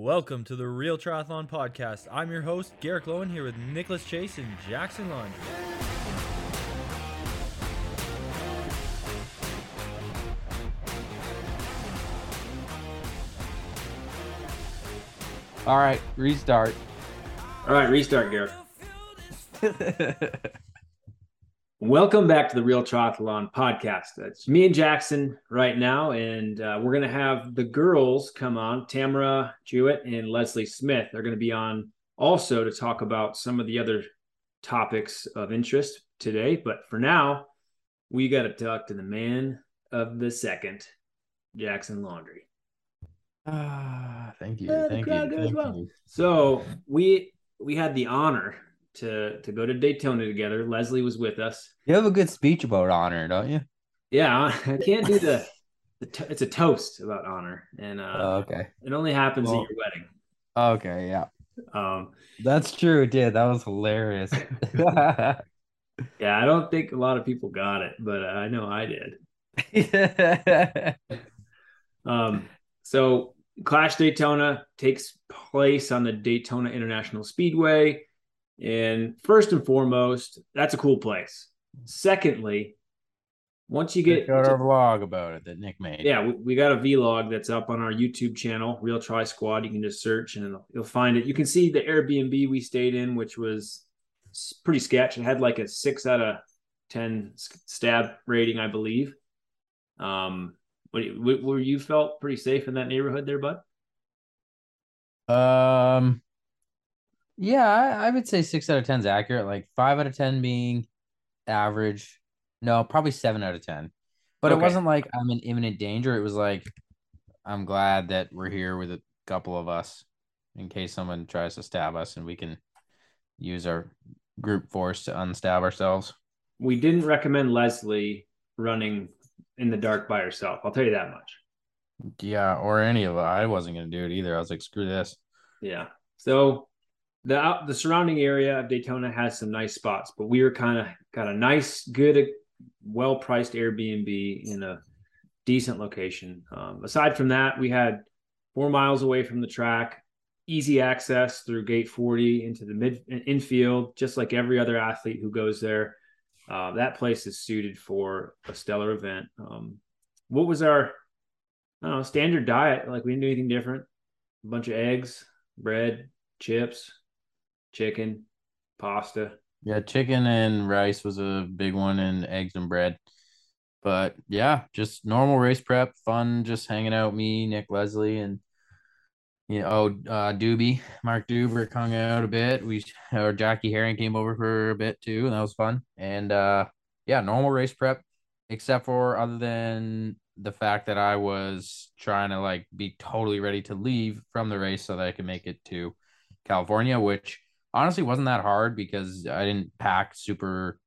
Welcome to the Real Triathlon Podcast. I'm your host, Garrick Loewen, here with Nicholas Chase and Jackson Laundry. All right, restart, Garrick. Welcome back to the Real Triathlon Podcast. It's me and Jackson right now, and we're going to have the girls come on. Tamara Jewett and Leslie Smith are going to be on also to talk about some of the other topics of interest today. But for now, we got to talk to the man of the second, Jackson Laundry. Thank you. Thank you. So we had the honor to go to Daytona together. Leslie was with us. You have a good speech about honor, don't you? Yeah, I can't do it's a toast about honor, and okay, it only happens at your wedding. Okay, yeah, that's true. It did. That was hilarious. Yeah, I don't think a lot of people got it, but I know I did. So Clash Daytona takes place on the Daytona International Speedway. And first and foremost, that's a cool place. Secondly, once you get our vlog about it that Nick made. Yeah, we got a vlog that's up on our YouTube channel, Real Tri Squad. You can just search and you'll find it. You can see the Airbnb we stayed in, which was pretty sketch. It had like a 6 out of 10 stab rating, I believe. Were you felt pretty safe in that neighborhood there, bud? Yeah, I would say 6 out of 10 is accurate, like 5 out of 10 being average. No, probably 7 out of 10. But okay. It wasn't like I'm in imminent danger. It was like, I'm glad that we're here with a couple of us in case someone tries to stab us and we can use our group force to unstab ourselves. We didn't recommend Leslie running in the dark by herself. I'll tell you that much. Yeah, or any of it. I wasn't going to do it either. I was like, screw this. Yeah. So The surrounding area of Daytona has some nice spots, but we were kind of got a nice, good, well-priced Airbnb in a decent location. Aside from that, we had 4 miles away from the track, easy access through gate 40 into the infield, just like every other athlete who goes there. That place is suited for a stellar event. What was our standard diet? Like, we didn't do anything different. A bunch of eggs, bread, chips. Chicken, pasta. Yeah, chicken and rice was a big one, and eggs and bread. But yeah, just normal race prep, fun, just hanging out. Me, Nick, Leslie, and Doobie Mark Duber hung out a bit. Jackie Herring came over for a bit too, and that was fun. And normal race prep, except for other than the fact that I was trying to like be totally ready to leave from the race so that I could make it to California, which honestly wasn't that hard because I didn't pack super,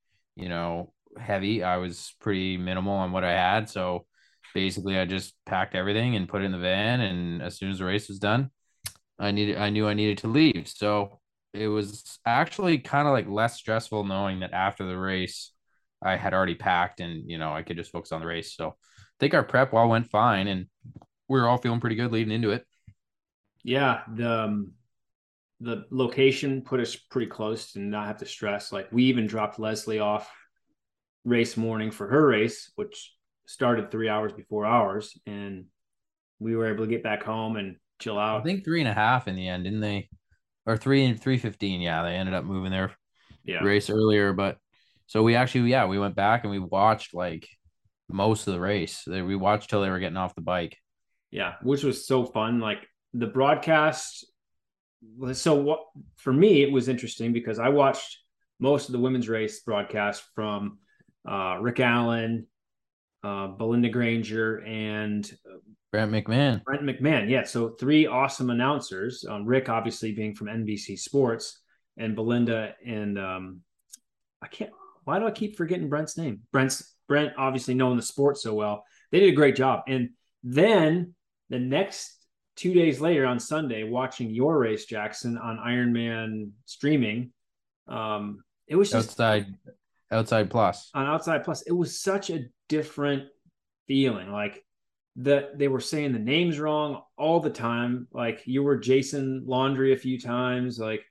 heavy. I was pretty minimal on what I had. So basically I just packed everything and put it in the van. And as soon as the race was done, I knew I needed to leave. So it was actually kind of like less stressful knowing that after the race I had already packed and, I could just focus on the race. So I think our prep all went fine and we were all feeling pretty good leading into it. Yeah. The location put us pretty close to not have to stress. Like, we even dropped Leslie off race morning for her race, which started 3 hours before ours. And we were able to get back home and chill out. I think 3.5 in the end, didn't they? Or 3:15. Yeah. They ended up moving their race earlier, but so we actually, we went back and we watched like most of the race. We watched till they were getting off the bike. Yeah. Which was so fun. Like, the broadcast, for me, it was interesting because I watched most of the women's race broadcast from Rick Allen, Belinda Granger, and Brent McMahon. Yeah. So 3 awesome announcers, Rick obviously being from NBC Sports, and Belinda and why do I keep forgetting Brent's name? Brent obviously knowing the sport so well. They did a great job. And then the next 2 days later on Sunday, watching your race, Jackson, on Ironman streaming, it was just Outside Plus. It was such a different feeling. Like, that they were saying the names wrong all the time. Like, you were Jackson Laundry a few times. Like,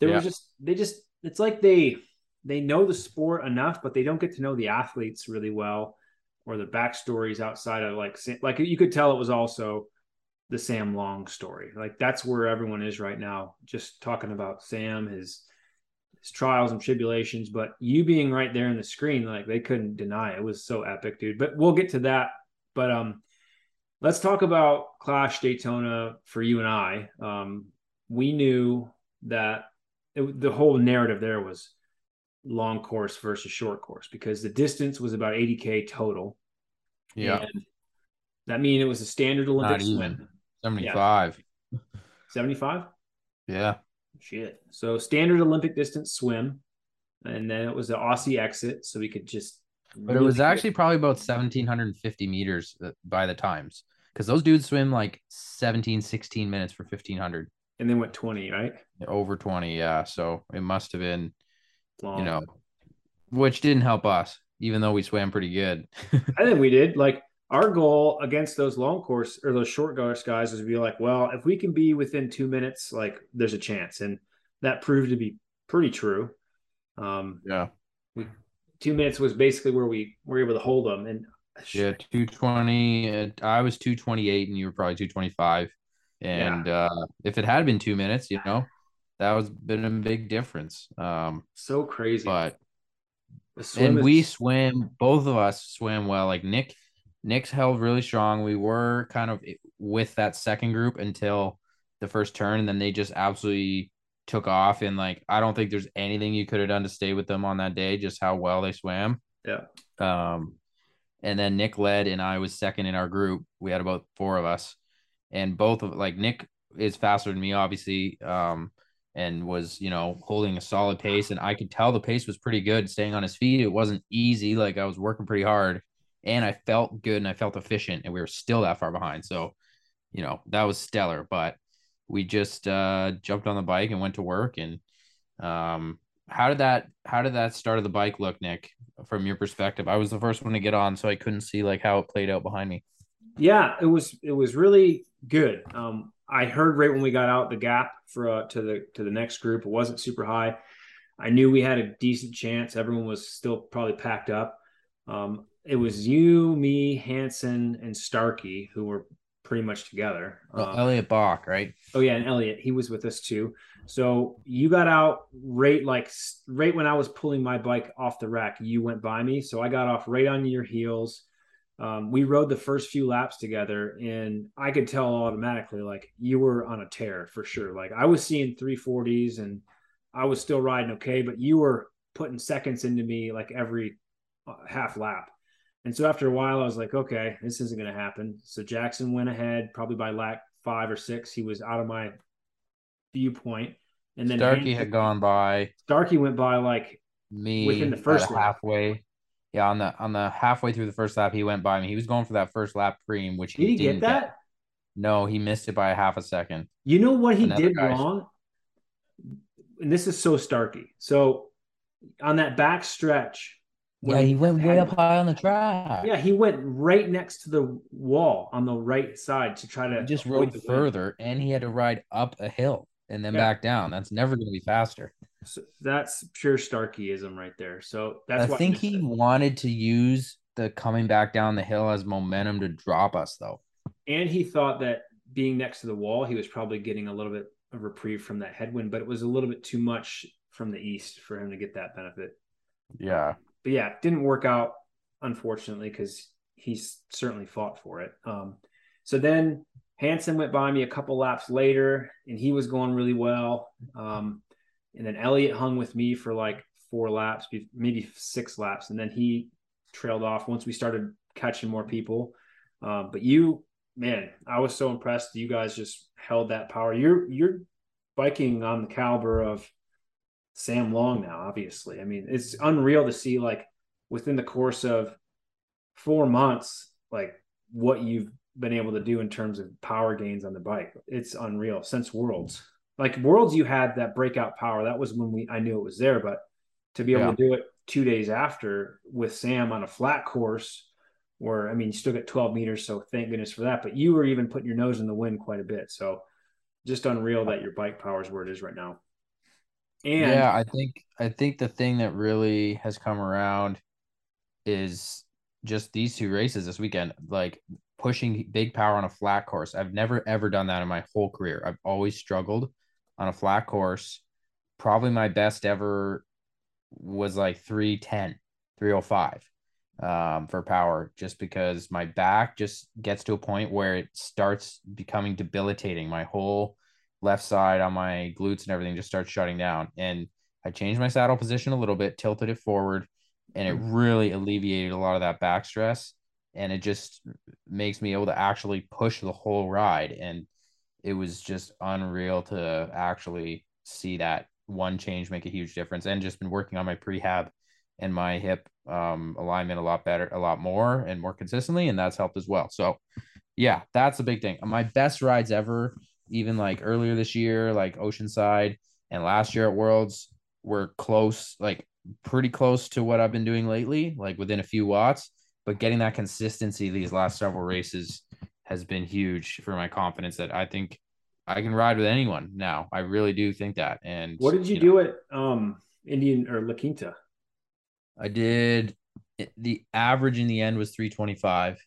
there was just, they just, it's like they know the sport enough, but they don't get to know the athletes really well, or the backstories outside of like you could tell it was also the Sam Long story. Like, that's where everyone is right now, just talking about Sam, his trials and tribulations, but you being right there in the screen, like, they couldn't deny it. It was so epic, dude, but we'll get to that. But let's talk about Clash Daytona for you and I. We knew that the whole narrative there was long course versus short course, because the distance was about 80K total. Yeah. And that mean it was a standard Olympic swim. 75. Yeah. 75? Yeah. Shit. So standard Olympic distance swim. And then it was the Aussie exit. So we could just. But it was actually probably about 1,750 meters by the times, because those dudes swim like 16 minutes for 1,500. And then went 20, right? Over 20, yeah. So it must have been long, you know, which didn't help us, even though we swam pretty good. I think we did. Like, our goal against those long course or those short course guys was to be like, well, if we can be within 2 minutes, like, there's a chance. And that proved to be pretty true. Yeah. 2 minutes was basically where we were able to hold them. And yeah, 2:20. I was 2:28, and you were probably 2:25. And if it had been 2 minutes, you know, that was been a big difference. So crazy. But and we swam. Both of us swam well. Like, Nick's held really strong. We were kind of with that second group until the first turn, and then they just absolutely took off. And like, I don't think there's anything you could have done to stay with them on that day, just how well they swam. Yeah. And then Nick led, and I was second in our group. We had about four of us, and both of, like, Nick is faster than me, obviously. And was, you know, holding a solid pace, and I could tell the pace was pretty good staying on his feet. It wasn't easy. Like, I was working pretty hard, and I felt good, and I felt efficient, and we were still that far behind. So, you know, that was stellar. But we just jumped on the bike and went to work. And how did that start of the bike look, Nick, from your perspective? I was the first one to get on, so I couldn't see like how it played out behind me. Yeah, it was really good. I heard right when we got out, the gap for to the next group, it wasn't super high. I knew we had a decent chance. Everyone was still probably packed up. It was you, me, Hanson, and Starkey who were pretty much together. Elliot Bach, right? Oh yeah, and Elliot, he was with us too. So you got out right when I was pulling my bike off the rack. You went by me, so I got off right on your heels. We rode the first few laps together, and I could tell automatically, like, you were on a tear for sure. Like, I was seeing 340s, and I was still riding okay, but you were putting seconds into me like every half lap. And so after a while, I was like, okay, this isn't going to happen. So Jackson went ahead, probably by lap 5 or 6. He was out of my viewpoint. And then Starkey had gone by. Starkey went by like me within the first lap. Halfway. Yeah, on the halfway through the first lap, he went by me. He was going for that first lap cream, which he didn't get that. No, he missed it by a half a second. You know what he did wrong? And this is so Starkey. So on that back stretch. Yeah, he went way up high on the track. Yeah, he went right next to the wall on the right side to try to. He just rode further, and he had to ride up a hill and then back down. That's never going to be faster. So that's pure Starkeyism right there. So that's why I think he wanted to use the coming back down the hill as momentum to drop us, though. And he thought that being next to the wall, he was probably getting a little bit of reprieve from that headwind, but it was a little bit too much from the east for him to get that benefit. Yeah. But yeah, it didn't work out, unfortunately, because he's certainly fought for it. So then Hanson went by me a couple laps later, and he was going really well. And then Elliot hung with me for like 4 laps, maybe 6 laps. And then he trailed off once we started catching more people. But you, man, I was so impressed. You guys just held that power. You're biking on the caliber of Sam Long now, obviously. I mean, it's unreal to see, like, within the course of 4 months, like, what you've been able to do in terms of power gains on the bike. It's unreal. Since Worlds, like, Worlds, you had that breakout power. That was when I knew it was there, but to be able to do it 2 days after with Sam on a flat course were, I mean, you still got 12 meters. So thank goodness for that, but you were even putting your nose in the wind quite a bit. So just unreal that your bike power is where it is right now. And yeah, I think the thing that really has come around is just these two races this weekend, like pushing big power on a flat course. I've never, ever done that in my whole career. I've always struggled on a flat course. Probably my best ever was like 310, 305 for power, just because my back just gets to a point where it starts becoming debilitating. My whole left side on my glutes and everything just starts shutting down. And I changed my saddle position a little bit, tilted it forward, and it really alleviated a lot of that back stress. And it just makes me able to actually push the whole ride. And it was just unreal to actually see that one change make a huge difference, and just been working on my prehab and my hip alignment a lot better, a lot more and more consistently. And that's helped as well. So yeah, that's a big thing. My best rides ever, even like earlier this year, like Oceanside, and last year at Worlds, were close, like pretty close to what I've been doing lately, like within a few watts, but getting that consistency these last several races has been huge for my confidence that I think I can ride with anyone now. I really do think that. And what did you, do at Indian or La Quinta? I did, the average in the end was 325.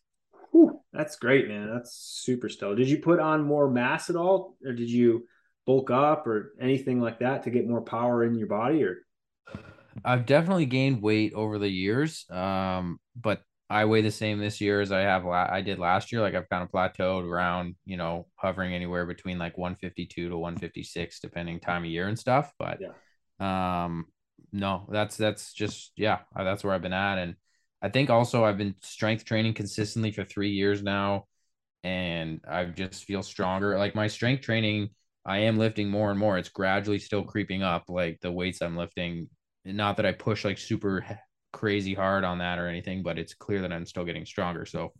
Whew, that's great, man. That's super stellar. Did you put on more mass at all, or did you bulk up or anything like that to get more power in your body? Or I've definitely gained weight over the years, but I weigh the same this year as I did last year. Like I've kind of plateaued around, hovering anywhere between like 152 to 156, depending time of year and stuff. But yeah. No, that's just, yeah, that's where I've been at. And I think also I've been strength training consistently for 3 years now, and I just feel stronger. Like my strength training, I am lifting more and more. It's gradually still creeping up, like the weights I'm lifting. Not that I push like super crazy hard on that or anything, but it's clear that I'm still getting stronger. So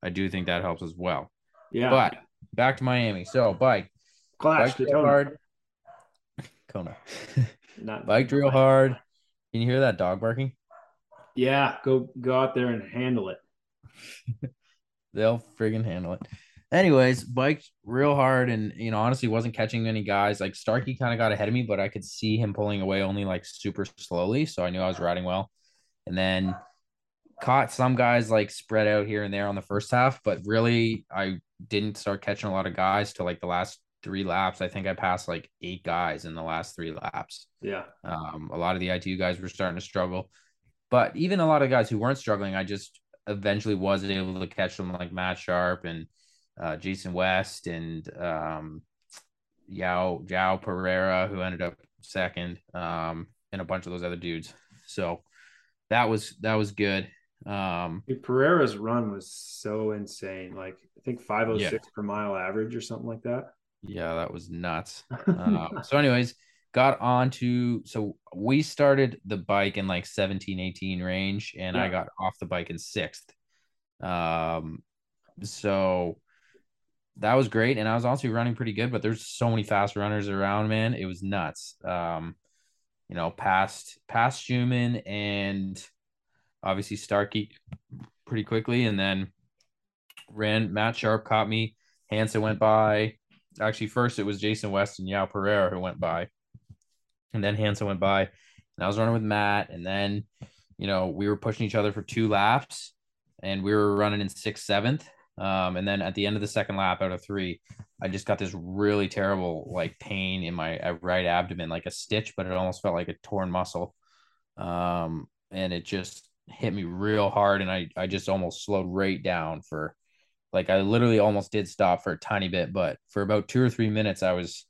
I do think that helps as well. Yeah. But back to Miami. So biked real hard. Can you hear that dog barking? Yeah. Go out there and handle it. They'll friggin' handle it. Anyways, biked real hard, and honestly wasn't catching many guys. Like Starkey kind of got ahead of me, but I could see him pulling away only like super slowly. So I knew I was riding well. And then caught some guys like spread out here and there on the first half, but really I didn't start catching a lot of guys till like the last three laps. I think I passed like 8 guys in the last 3 laps. Yeah. A lot of the ITU guys were starting to struggle, but even a lot of guys who weren't struggling, I just eventually wasn't able to catch them, like Matt Sharp and Jason West and Yao Pereira, who ended up second, and a bunch of those other dudes. So that was good. Dude, Pereira's run was so insane. Like I think 506 per mile average or something like that. Yeah, that was nuts. So anyways, so we started the bike in like 17, 18 range, and I got off the bike in 6th. So that was great. And I was also running pretty good, but there's so many fast runners around, man. It was nuts. Past Schumann and obviously Starkey pretty quickly. And then Matt Sharp caught me. Hanson went by. Actually, first it was Jason West and Yao Pereira who went by. And then Hanson went by. And I was running with Matt. And then, we were pushing each other for 2 laps. And we were running in 6th, 7th. And then at the end of the 2nd lap out of 3, I just got this really terrible like pain in my right abdomen, like a stitch, but it almost felt like a torn muscle. And it just hit me real hard. And I just almost slowed right down for like, I literally almost did stop for a tiny bit, but for about 2 or 3 minutes, I was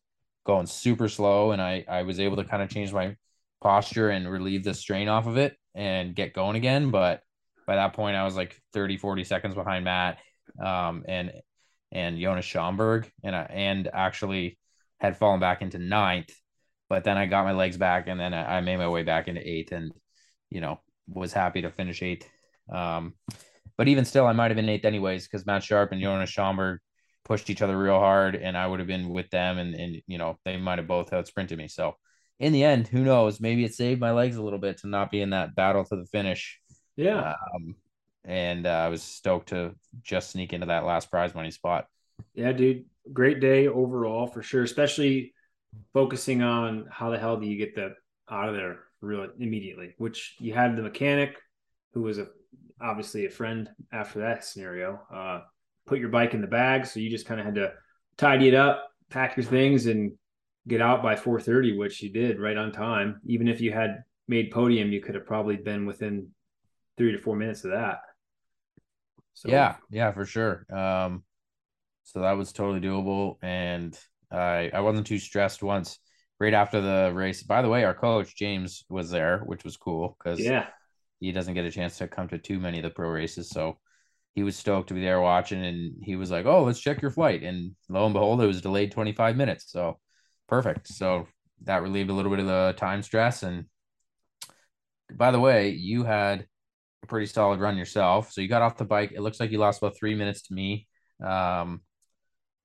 going super slow, and I was able to kind of change my posture and relieve the strain off of it and get going again. But by that point I was like 30, 40 seconds behind Matt and Jonas Schomburg, and actually had fallen back into 9th, but then I got my legs back, and then I made my way back into 8th, and was happy to finish 8th. But even still, I might've been 8th anyways, because Matt Sharp and Jonas Schomburg pushed each other real hard, and I would have been with them, and they might've both out sprinted me. So in the end, who knows, maybe it saved my legs a little bit to not be in that battle to the finish. Yeah. And I was stoked to just sneak into that last prize money spot. Yeah, dude. Great day overall for sure, especially focusing on how the hell do you get that out of there really immediately, which you had the mechanic who was obviously a friend after that scenario, put your bike in the bag. So you just kind of had to tidy it up, pack your things and get out by 4:30, which you did right on time. Even if you had made podium, you could have probably been within 3 to 4 minutes of that. So. Yeah, for sure. So that was totally doable. And I wasn't too stressed once right after the race. By the way, our coach, James, was there, which was cool because he doesn't get a chance to come to too many of the pro races. So he was stoked to be there watching. And he was like, oh, let's check your flight. And lo and behold, it was delayed 25 minutes. So perfect. So that relieved a little bit of the time stress. And by the way, you had a pretty solid run yourself. So you got off the bike. It looks like you lost about 3 minutes to me.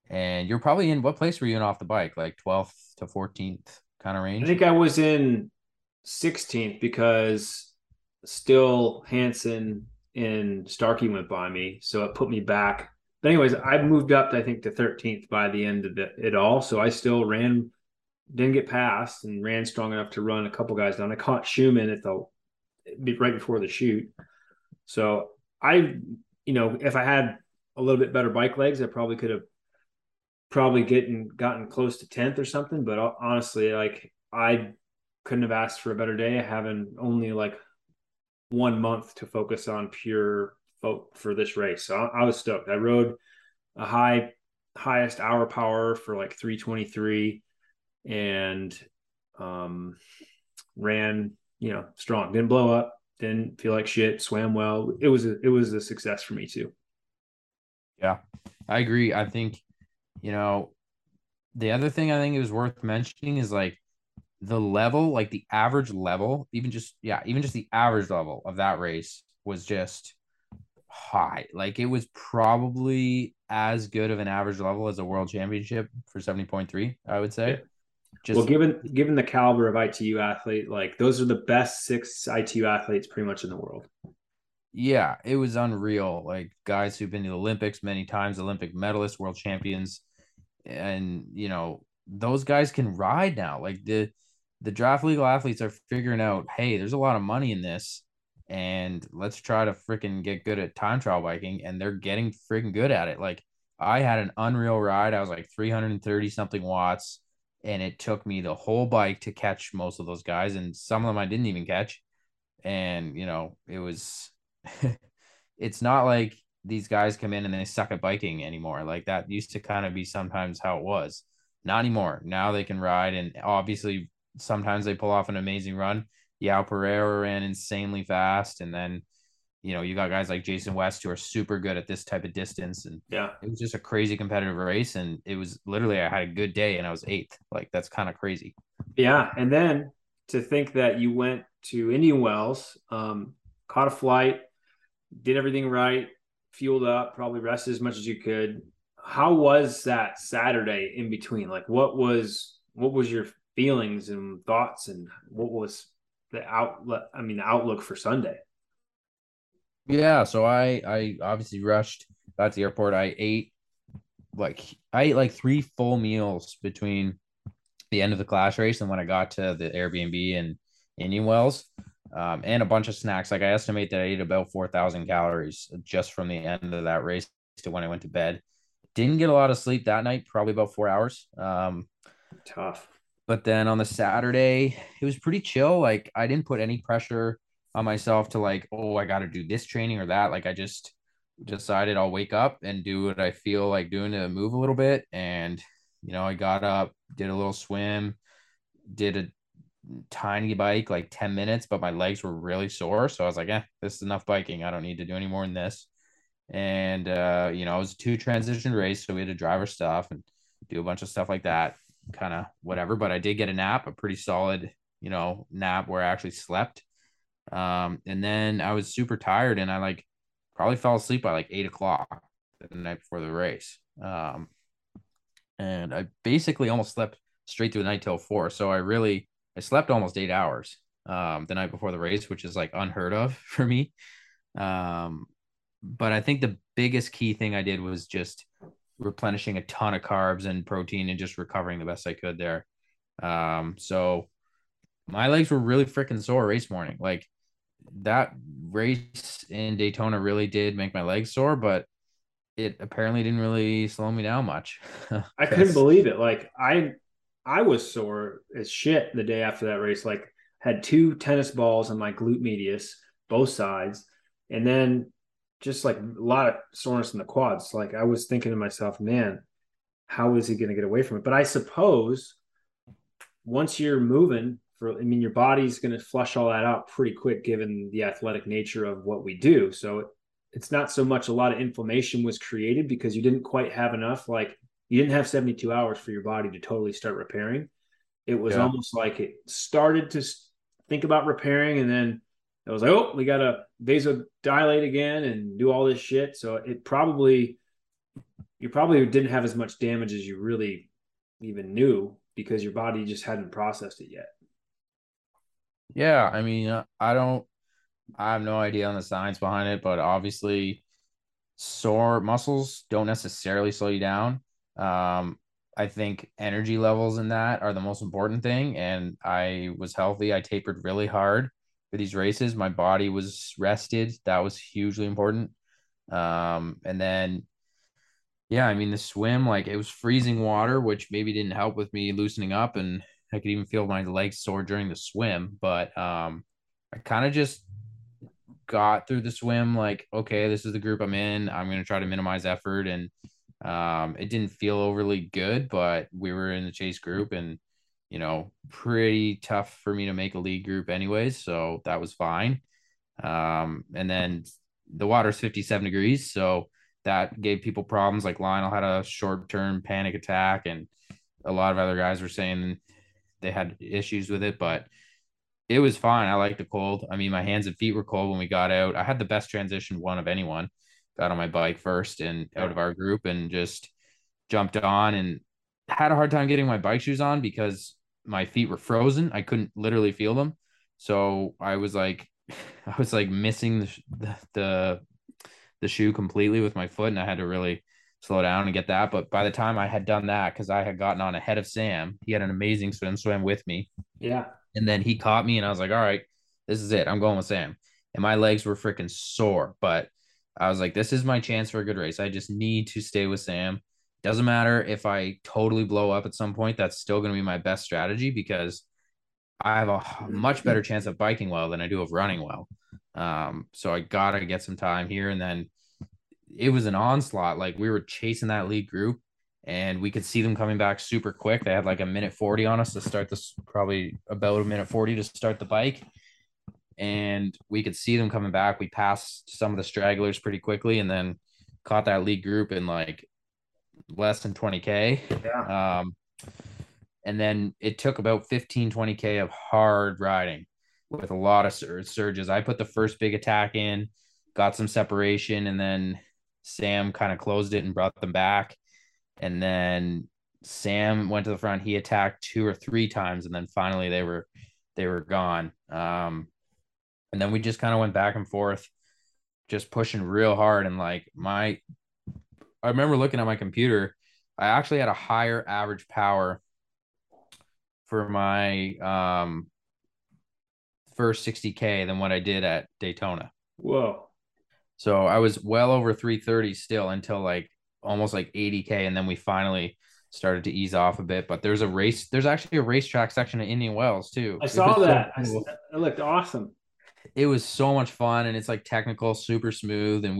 And you're probably in, what place were you in off the bike? Like 12th to 14th kind of range? I think I was in 16th because still Hanson and Starkey went by me. So it put me back. But anyways, I moved up, I think, to 13th by the end of it all. So I still ran, didn't get past and ran strong enough to run a couple guys down. I caught Schumann at the, right before the shoot. So I, you know, if I had a little bit better bike legs, I probably could have gotten close to 10th or something. But honestly, like I couldn't have asked for a better day, having only like 1 month to focus on pure folk for this race. So I was stoked. I rode a highest hour power for like 3:23 and ran, you know, strong, didn't blow up, didn't feel like shit, swam well. It was a success for me too. Yeah, I agree. I think, you know, the other thing I think it was worth mentioning is like the level, like the average level, even just the average level of that race was just high. Like it was probably as good of an average level as a world championship for 70.3, I would say. Yeah. Just, well, given the caliber of ITU athlete, like those are the best 6 ITU athletes pretty much in the world. Yeah, it was unreal. Like guys who've been to the Olympics many times, Olympic medalists, world champions. And, you know, those guys can ride now. Like the draft legal athletes are figuring out, hey, there's a lot of money in this. And let's try to freaking get good at time trial biking. And they're getting freaking good at it. Like I had an unreal ride. I was like 330 something watts. And it took me the whole bike to catch most of those guys. And some of them I didn't even catch. And, you know, it was... it's not like these guys come in and they suck at biking anymore. Like that used to kind of be sometimes how it was. Not anymore. Now they can ride, and obviously sometimes they pull off an amazing run. Yao Pereira ran insanely fast, and then, you know, you got guys like Jason West who are super good at this type of distance. And yeah, it was just a crazy competitive race, and it was literally, I had a good day and I was 8th. Like that's kind of crazy. Yeah, and then to think that you went to Indian Wells, caught a flight, did everything right, fueled up, probably rested as much as you could. How was that Saturday in between? Like what was your feelings and thoughts, and what was the outlook for Sunday? Yeah. So I obviously rushed, got to the airport. I ate like 3 full meals between the end of the class race and when I got to the Airbnb in Indian Wells. And a bunch of snacks. Like I estimate that I ate about 4,000 calories just from the end of that race to when I went to bed. Didn't get a lot of sleep that night, probably about 4 hours. Tough. But then on the Saturday, it was pretty chill. Like I didn't put any pressure on myself to like, oh, I got to do this training or that. Like I just decided I'll wake up and do what I feel like doing to move a little bit. And, you know, I got up, did a little swim, did a tiny bike, like 10 minutes, but my legs were really sore. So I was like, this is enough biking. I don't need to do any more than this. And, you know, it was a 2 transition race. So we had to drive our stuff and do a bunch of stuff like that, kind of whatever. But I did get a nap, a pretty solid, you know, nap where I actually slept. And then I was super tired and I like probably fell asleep by like 8 o'clock the night before the race. And I basically almost slept straight through the night till 4. So I slept almost 8 hours the night before the race, which is like unheard of for me. But I think the biggest key thing I did was just replenishing a ton of carbs and protein and just recovering the best I could there. So my legs were really freaking sore race morning. Like, that race in Daytona really did make my legs sore, but it apparently didn't really slow me down much. I couldn't believe it. Like, I was sore as shit the day after that race. Like, had two tennis balls in my glute medius, both sides, and then just like a lot of soreness in the quads. Like, I was thinking to myself, man, how is he going to get away from it? But I suppose once you're moving for, I mean, your body's going to flush all that out pretty quick, given the athletic nature of what we do. So it's not so much a lot of inflammation was created because you didn't quite have enough, like you didn't have 72 hours for your body to totally start repairing. It was almost like it started to think about repairing, and then it was like, oh, we got to vasodilate again and do all this shit. So it probably, you probably didn't have as much damage as you really even knew because your body just hadn't processed it yet. Yeah. I mean, I have no idea on the science behind it, but obviously sore muscles don't necessarily slow you down. I think energy levels in that are the most important thing. And I was healthy. I tapered really hard for these races. My body was rested. That was hugely important. And then, yeah, I mean, the swim, like, it was freezing water, which maybe didn't help with me loosening up, and I could even feel my legs sore during the swim. But I kind of just got through the swim like, okay, this is the group I'm in. I'm going to try to minimize effort. And it didn't feel overly good, but we were in the chase group, and, you know, pretty tough for me to make a lead group anyways. So that was fine. And then the water's 57 degrees. So that gave people problems. Like, Lionel had a short-term panic attack, and a lot of other guys were saying they had issues with it, but it was fine. I liked the cold. I mean, my hands and feet were cold when we got out. I had the best transition one of anyone. Got on my bike first and out of our group, and just jumped on, and had a hard time getting my bike shoes on because my feet were frozen. I couldn't literally feel them. So I was like missing the shoe completely with my foot, and I had to really slow down and get that. But by the time I had done that, because I had gotten on ahead of Sam, he had an amazing swim with me. Yeah. And then he caught me, and I was like, all right, this is it. I'm going with Sam. And my legs were freaking sore, but I was like, this is my chance for a good race. I just need to stay with Sam. Doesn't matter if I totally blow up at some point, that's still going to be my best strategy, because I have a much better chance of biking well than I do of running well. So I got to get some time here. And then it was an onslaught. Like, we were chasing that lead group, and we could see them coming back super quick. They had like a minute 40 on us to start this, probably about a minute 40 to start the bike. And we could see them coming back. We passed some of the stragglers pretty quickly, and then caught that lead group in like less than 20K. Yeah. And then it took about 15, 20K of hard riding with a lot of surges. I put the first big attack in, got some separation, and then Sam kind of closed it and brought them back. And then Sam went to the front. He attacked two or three times, and then finally they were gone. And then we just kind of went back and forth, just pushing real hard. And like, I remember looking at my computer, I actually had a higher average power for my first 60K than what I did at Daytona. Whoa. So I was well over 330 still until like almost like 80K. And then we finally started to ease off a bit, but there's actually a racetrack section in Indian Wells too. I saw that. So cool. It looked awesome. It was so much fun. And it's like technical, super smooth. And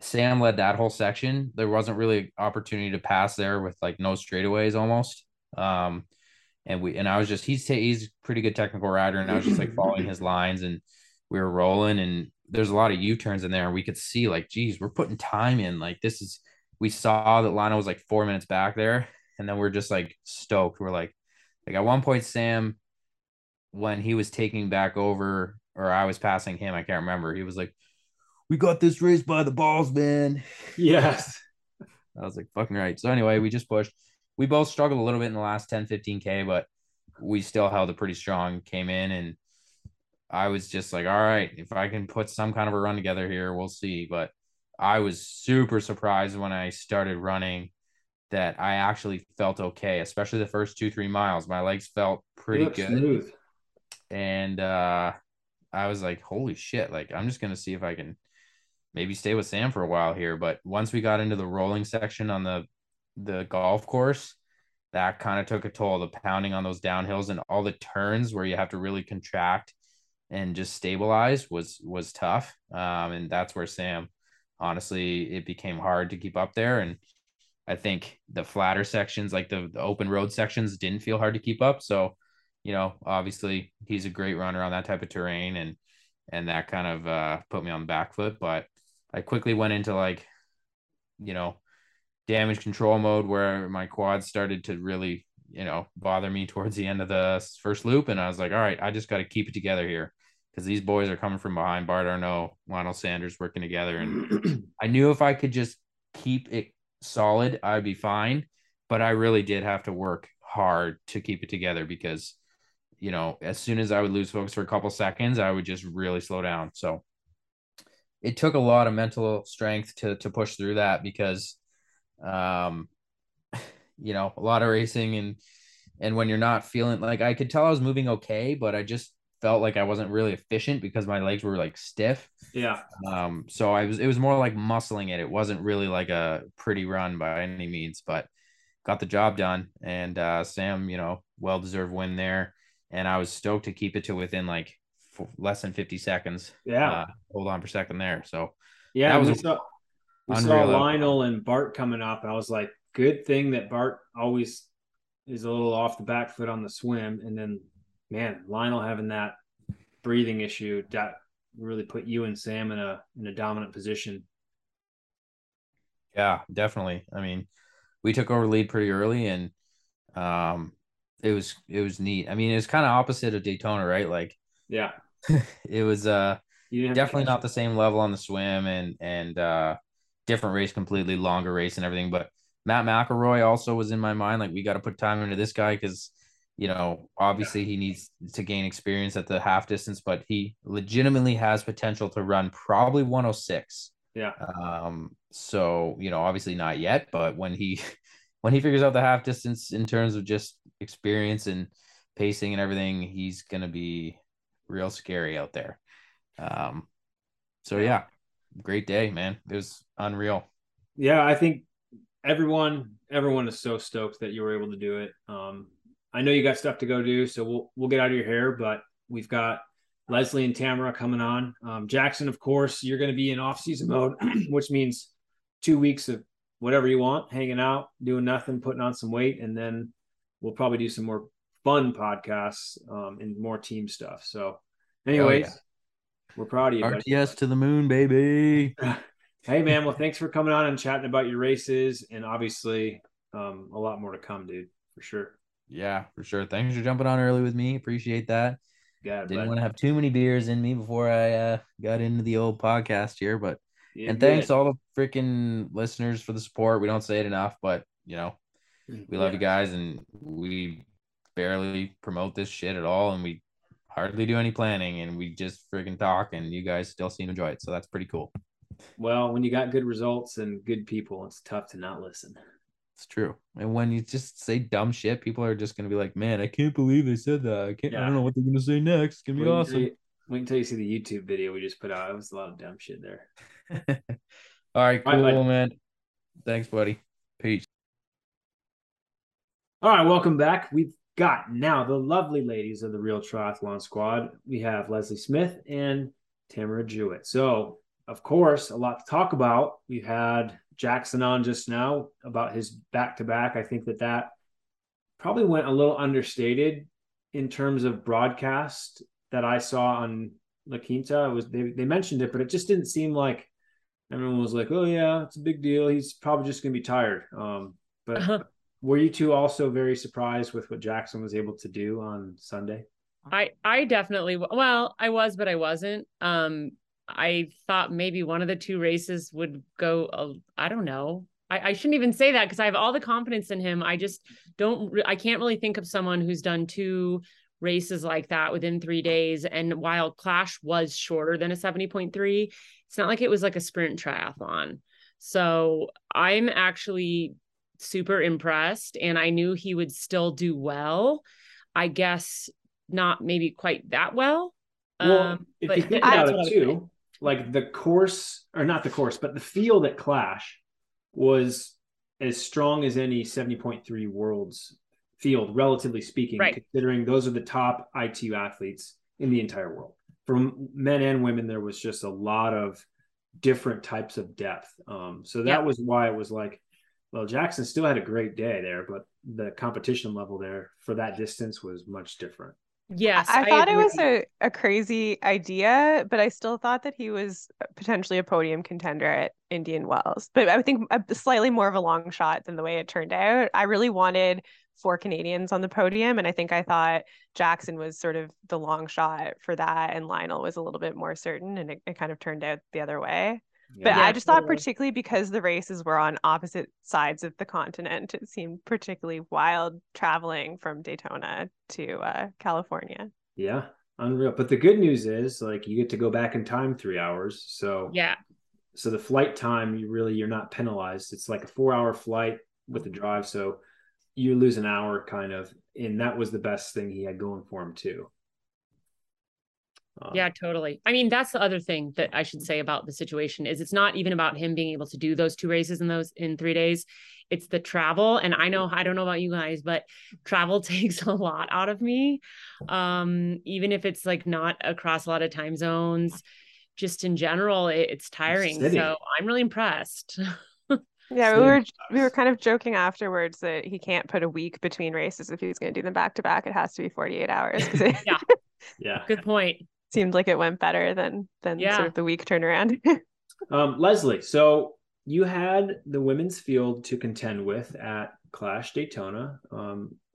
Sam led that whole section. There wasn't really an opportunity to pass there with like no straightaways almost. And I was just, he's a pretty good technical rider. And I was just like following his lines, and we were rolling, and there's a lot of U-turns in there. And we could see like, geez, we're putting time in. Like, we saw that Lionel was like 4 minutes back there. And then we're just like stoked. We're like at one point, Sam, when he was taking back over, or I was passing him, I can't remember, he was like, we got this race by the balls, man. Yes. I was like, fucking right. So anyway, we just pushed. We both struggled a little bit in the last 10, 15K, but we still held it pretty strong, came in, and I was just like, all right, if I can put some kind of a run together here, we'll see. But I was super surprised when I started running that I actually felt okay, especially the first 2-3 miles. My legs felt pretty good. Smooth. And I was like, holy shit, like I'm just going to see if I can maybe stay with Sam for a while here. But once we got into the rolling section on the golf course, that kind of took a toll, the pounding on those downhills and all the turns where you have to really contract and just stabilize was tough. And that's where Sam, honestly, it became hard to keep up there. And I think the flatter sections, like the open road sections, didn't feel hard to keep up. So, you know, obviously he's a great runner on that type of terrain, and that kind of put me on the back foot. But I quickly went into, like, you know, damage control mode where my quads started to really, you know, bother me towards the end of the first loop. And I was like, all right, I just got to keep it together here, because these boys are coming from behind. Bart Arnault, Lionel Sanders working together. And I knew if I could just keep it solid, I'd be fine. But I really did have to work hard to keep it together, because, you know, as soon as I would lose focus for a couple seconds, I would just really slow down. So it took a lot of mental strength to push through that, because, you know, a lot of racing and when you're not feeling, like, I could tell I was moving okay, but I just felt like I wasn't really efficient because my legs were, like, stiff. Yeah. So it was more like muscling it. It wasn't really like a pretty run by any means, but got the job done. And Sam, you know, well-deserved win there. And I was stoked to keep it to within, like, less than 50 seconds. Yeah. Hold on for a second there. So yeah, that was we saw Lionel and Bart coming up. I was like, good thing that Bart always is a little off the back foot on the swim. And then, man, Lionel having that breathing issue, that really put you and Sam in a dominant position. Yeah, definitely. I mean, we took over lead pretty early, and it was neat. I mean, it was kind of opposite of Daytona, right? Like, yeah, it was definitely not the same level on the swim, and different race completely, longer race and everything. But Matt McElroy also was in my mind, like, we got to put time into this guy, because, you know, obviously he needs to gain experience at the half distance, but he legitimately has potential to run probably 106. Yeah. So, you know, obviously not yet, but when he figures out the half distance in terms of just experience and pacing and everything, he's going to be real scary out there. So yeah, great day, man. It was unreal. Yeah. I think everyone is so stoked that you were able to do it. I know you got stuff to go do, so we'll get out of your hair, but we've got Leslie and Tamara coming on. Jackson, of course, you're going to be in off-season mode, which means 2 weeks of whatever you want, hanging out, doing nothing, putting on some weight, and then we'll probably do some more fun podcasts and more team stuff. So anyways, We're proud of you. RTS to the moon, baby. Hey, man, well, thanks for coming on and chatting about your races, and obviously a lot more to come, dude, for sure. Yeah, for sure. Thanks for jumping on early with me. Appreciate that. Yeah, didn't want to have too many beers in me before I got into the old podcast here, but yeah, and thanks to all the freaking listeners for the support. We don't say it enough, but, you know, we love you guys, and we barely promote this shit at all, and we hardly do any planning, and we just freaking talk, and you guys still seem to enjoy it, so that's pretty cool. Well, when you got good results and good people, it's tough to not listen. It's true. And when you just say dumb shit, people are just going to be like, man, I can't believe they said that. I don't know what they're going to say next. It's going to be awesome. Wait until you see the YouTube video we just put out. It was a lot of dumb shit there. All right. Cool, man. Thanks, buddy. Peace. All right. Welcome back. We've got now the lovely ladies of the Real Triathlon Squad. We have Leslie Smith and Tamara Jewett. So, of course, a lot to talk about. We had Jackson on just now about his back-to-back. I think that probably went a little understated in terms of broadcast that I saw on La Quinta. It was they mentioned it, but it just didn't seem like everyone was like, oh yeah, it's a big deal, he's probably just gonna be tired. But were you two also very surprised with what Jackson was able to do on Sunday? I definitely, well, I was, but I wasn't. I thought maybe one of the two races would go, I don't know. I shouldn't even say that because I have all the confidence in him. I can't really think of someone who's done two races like that within 3 days. And while Clash was shorter than a 70.3, it's not like it was like a sprint triathlon. So I'm actually super impressed, and I knew he would still do well. I guess not maybe quite that well. Well, if you think about it too, like the course, or not the course, but the field at Clash was as strong as any 70.3 worlds field, relatively speaking, right, considering those are the top ITU athletes in the entire world. From men and women, there was just a lot of different types of depth. So that was why it was like, well, Jackson still had a great day there, but the competition level there for that distance was much different. Yes. I thought it was a crazy idea, but I still thought that he was potentially a podium contender at Indian Wells, but I think slightly more of a long shot than the way it turned out. I really wanted 4 Canadians on the podium, and I thought Jackson was sort of the long shot for that, and Lionel was a little bit more certain, and it kind of turned out the other way. Yeah. But I just thought, particularly because the races were on opposite sides of the continent, it seemed particularly wild traveling from Daytona to California. Yeah, unreal. But the good news is, like, you get to go back in time 3 hours. So yeah. So the flight time, you're not penalized. It's like a 4-hour flight with the drive. So you lose an hour kind of, and that was the best thing he had going for him too. Yeah, totally. I mean, that's the other thing that I should say about the situation is it's not even about him being able to do those 2 races in 3 days. It's the travel. And I don't know about you guys, but travel takes a lot out of me. Even if it's like not across a lot of time zones, just in general, it's tiring. So I'm really impressed. Yeah, we were kind of joking afterwards that he can't put a week between races if he's going to do them back to back. It has to be 48 hours. Yeah. Good point. Seemed like it went better than sort of the week turnaround. Leslie, so you had the women's field to contend with at Clash Daytona.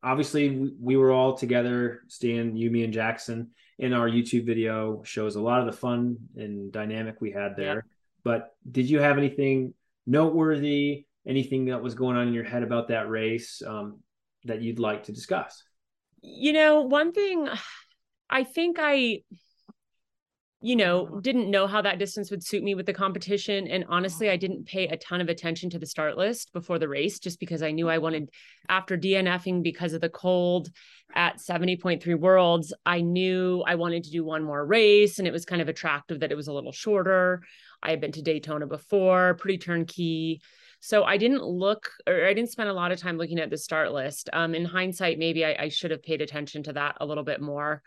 Obviously, we were all together, Stan, you, me, and Jackson, in our YouTube video. Shows a lot of the fun and dynamic we had there. Yep. But did you have anything noteworthy, anything that was going on in your head about that race that you'd like to discuss? You know, one thing, I think I didn't know how that distance would suit me with the competition. And honestly, I didn't pay a ton of attention to the start list before the race, just because I knew I wanted, after DNFing because of the cold at 70.3 worlds, I knew I wanted to do one more race, and it was kind of attractive that it was a little shorter. I had been to Daytona before, pretty turnkey. So I didn't spend a lot of time looking at the start list. In hindsight, maybe I should have paid attention to that a little bit more.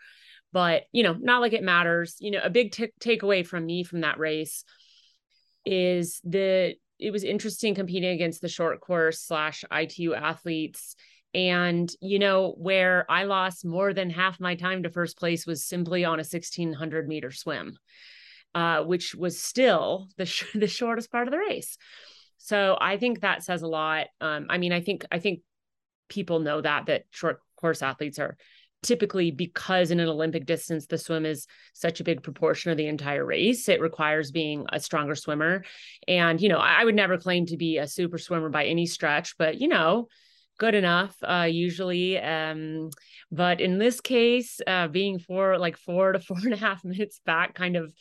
But, not like it matters. A big takeaway from me from that race is it was interesting competing against the short course / ITU athletes. And, where I lost more than half my time to first place was simply on a 1600 meter swim, which was still the shortest part of the race. So I think that says a lot. I think people know that short course athletes are typically, because in an Olympic distance, the swim is such a big proportion of the entire race, it requires being a stronger swimmer. And, I would never claim to be a super swimmer by any stretch, but, good enough, usually. But in this case, being 4 to 4.5 minutes back kind of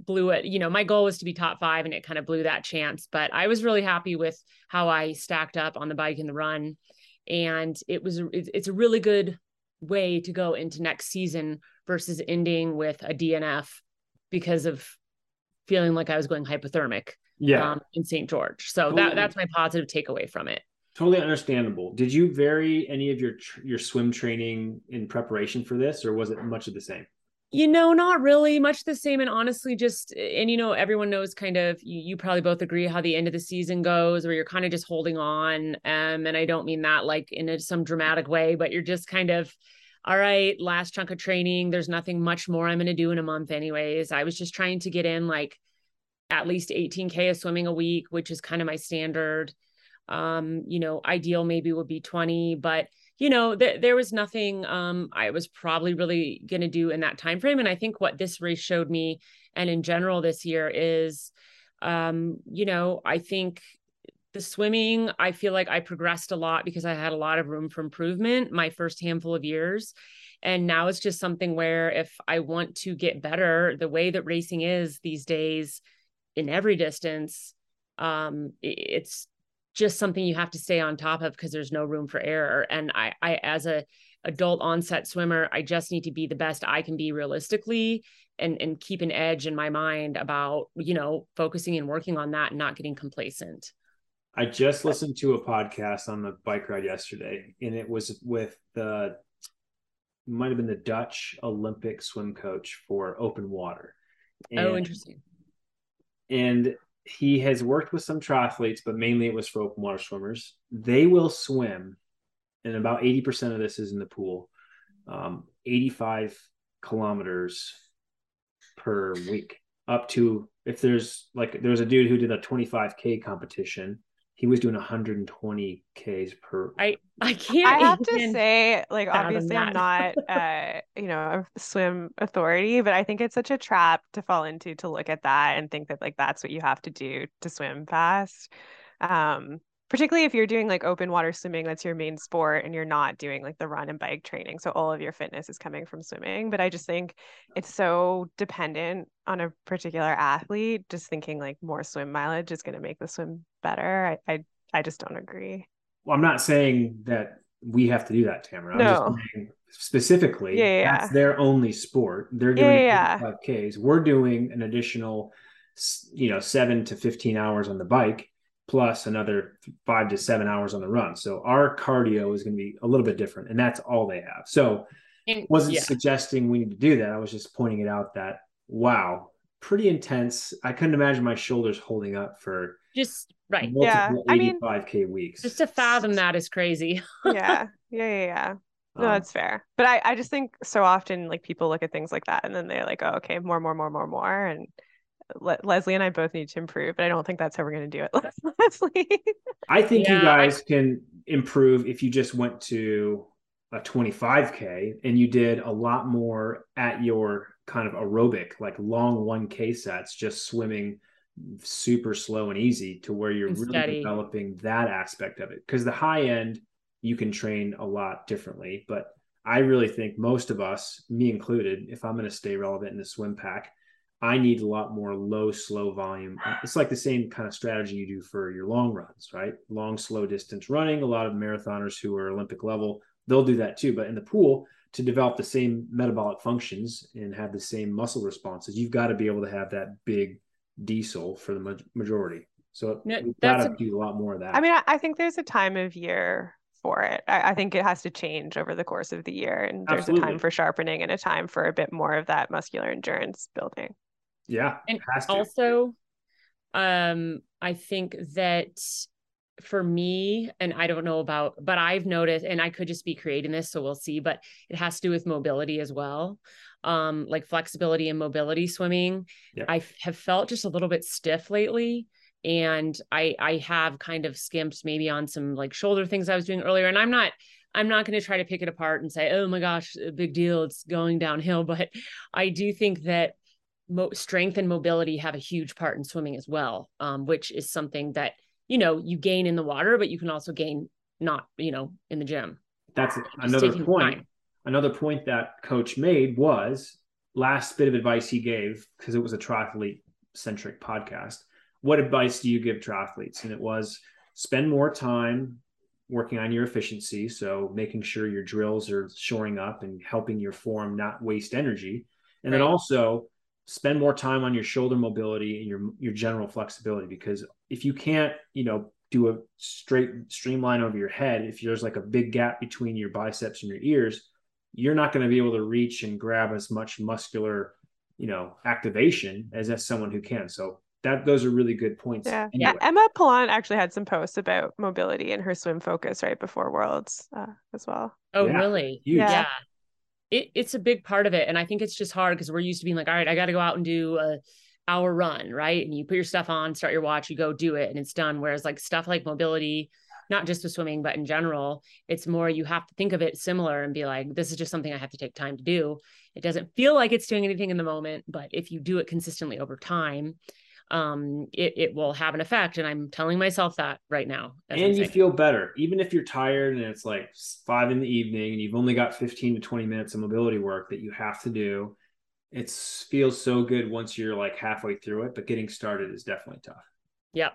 blew it. My goal was to be top 5, and it kind of blew that chance, but I was really happy with how I stacked up on the bike and the run. And it's a really good way to go into next season versus ending with a DNF because of feeling like I was going hypothermic in St. George. So totally. That's my positive takeaway from it. Totally understandable. Did you vary any of your swim training in preparation for this, or was it much of the same? Not really much the same. And honestly, everyone knows kind of, you probably both agree how the end of the season goes, where you're kind of just holding on. And I don't mean that like in some dramatic way, but you're just kind of, all right, last chunk of training. There's nothing much more I'm going to do in a month anyways. I was just trying to get in like at least 18K of swimming a week, which is kind of my standard. Ideal maybe would be 20, but there was nothing I was probably really going to do in that time frame. And I think what this race showed me, and in general this year, is I think The swimming, I feel like I progressed a lot because I had a lot of room for improvement my first handful of years. And now it's just something where if I want to get better, the way that racing is these days in every distance, it's just something you have to stay on top of because there's no room for error. And I as a adult onset swimmer, I just need to be the best I can be realistically and keep an edge in my mind about, you know, focusing and working on that and not getting complacent. I just listened to a podcast on the bike ride yesterday, and it was with the, might've been the Dutch Olympic swim coach for open water. And, oh, interesting. And he has worked with some triathletes, but mainly it was for open water swimmers. They will swim, and about 80% of this is in the pool, 85 kilometers per week, up to, if there's like, there was a dude who did a 25K competition. He was doing 120 Ks per. I can't. I have to say, like, obviously I'm not, you know, a swim authority, but I think it's such a trap to fall into, to look at that and think that like, that's what you have to do to swim fast. Particularly if you're doing like open water swimming, that's your main sport, and you're not doing like the run and bike training. So all of your fitness is coming from swimming. But I just think it's so dependent on a particular athlete, just thinking like more swim mileage is going to make the swim better. I just don't agree. Well, I'm not saying that we have to do that, Tamara. No. I'm just saying specifically, that's their only sport. They're doing 5Ks. We're doing an additional, you know, 7 to 15 hours on the bike, plus another 5 to 7 hours on the run. So our cardio is going to be a little bit different, and that's all they have. So wasn't suggesting we need to do that. I was just pointing it out that, wow, pretty intense. I couldn't imagine my shoulders holding up for just multiple 85K weeks. Just to fathom that is crazy. Yeah. No, that's fair. But I just think so often like people look at things like that and then they're like, oh, okay, more. And Leslie and I both need to improve, but I don't think that's how we're going to do it, Leslie. I think you guys can improve if you just went to a 25K and you did a lot more at your kind of aerobic, like long 1K sets, just swimming super slow and easy to where you're really developing that aspect of it. Because the high end, you can train a lot differently. But I really think most of us, me included, if I'm going to stay relevant in the swim pack, I need a lot more low, slow volume. It's like the same kind of strategy you do for your long runs, right? Long, slow distance running. A lot of marathoners who are Olympic level, they'll do that too. But in the pool, to develop the same metabolic functions and have the same muscle responses, you've got to be able to have that big diesel for the majority. So we've got to do a lot more of that. I mean, I think there's a time of year for it. I think it has to change over the course of the year. And there's a time for sharpening and a time for a bit more of that muscular endurance building. Yeah. And also, I think that for me, and I don't know about, but I've noticed, and I could just be creating this, so we'll see, but it has to do with mobility as well. Like flexibility and mobility swimming. Yeah. I have felt just a little bit stiff lately. And I have kind of skimped maybe on some like shoulder things I was doing earlier. And I'm not going to try to pick it apart and say, oh my gosh, big deal, it's going downhill. But I do think that strength and mobility have a huge part in swimming as well, which is something that, you know, you gain in the water, but you can also gain not, you know, in the gym. That's another point. Another point that coach made was last bit of advice he gave, because it was a triathlete centric podcast. What advice do you give triathletes? And it was spend more time working on your efficiency. So making sure your drills are shoring up and helping your form not waste energy. And then also spend more time on your shoulder mobility and your general flexibility, because if you can't, you know, do a straight streamline over your head, if there's like a big gap between your biceps and your ears, you're not going to be able to reach and grab as much muscular, you know, activation as someone who can. So those are really good points. Yeah. Anyway. Yeah. Emma Pallant actually had some posts about mobility and her swim focus right before Worlds as well. Oh, yeah. Really? Huge. Yeah. It's a big part of it. And I think it's just hard because we're used to being like, all right, I got to go out and do an hour run. Right. And you put your stuff on, start your watch, you go do it, and it's done. Whereas like stuff like mobility, not just with swimming, but in general, it's more, you have to think of it similar and be like, this is just something I have to take time to do. It doesn't feel like it's doing anything in the moment, but if you do it consistently over time, it will have an effect. And I'm telling myself that right now. And you feel better, even if you're tired and it's like 5 PM and you've only got 15 to 20 minutes of mobility work that you have to do. It feels so good once you're like halfway through it, but getting started is definitely tough. Yep.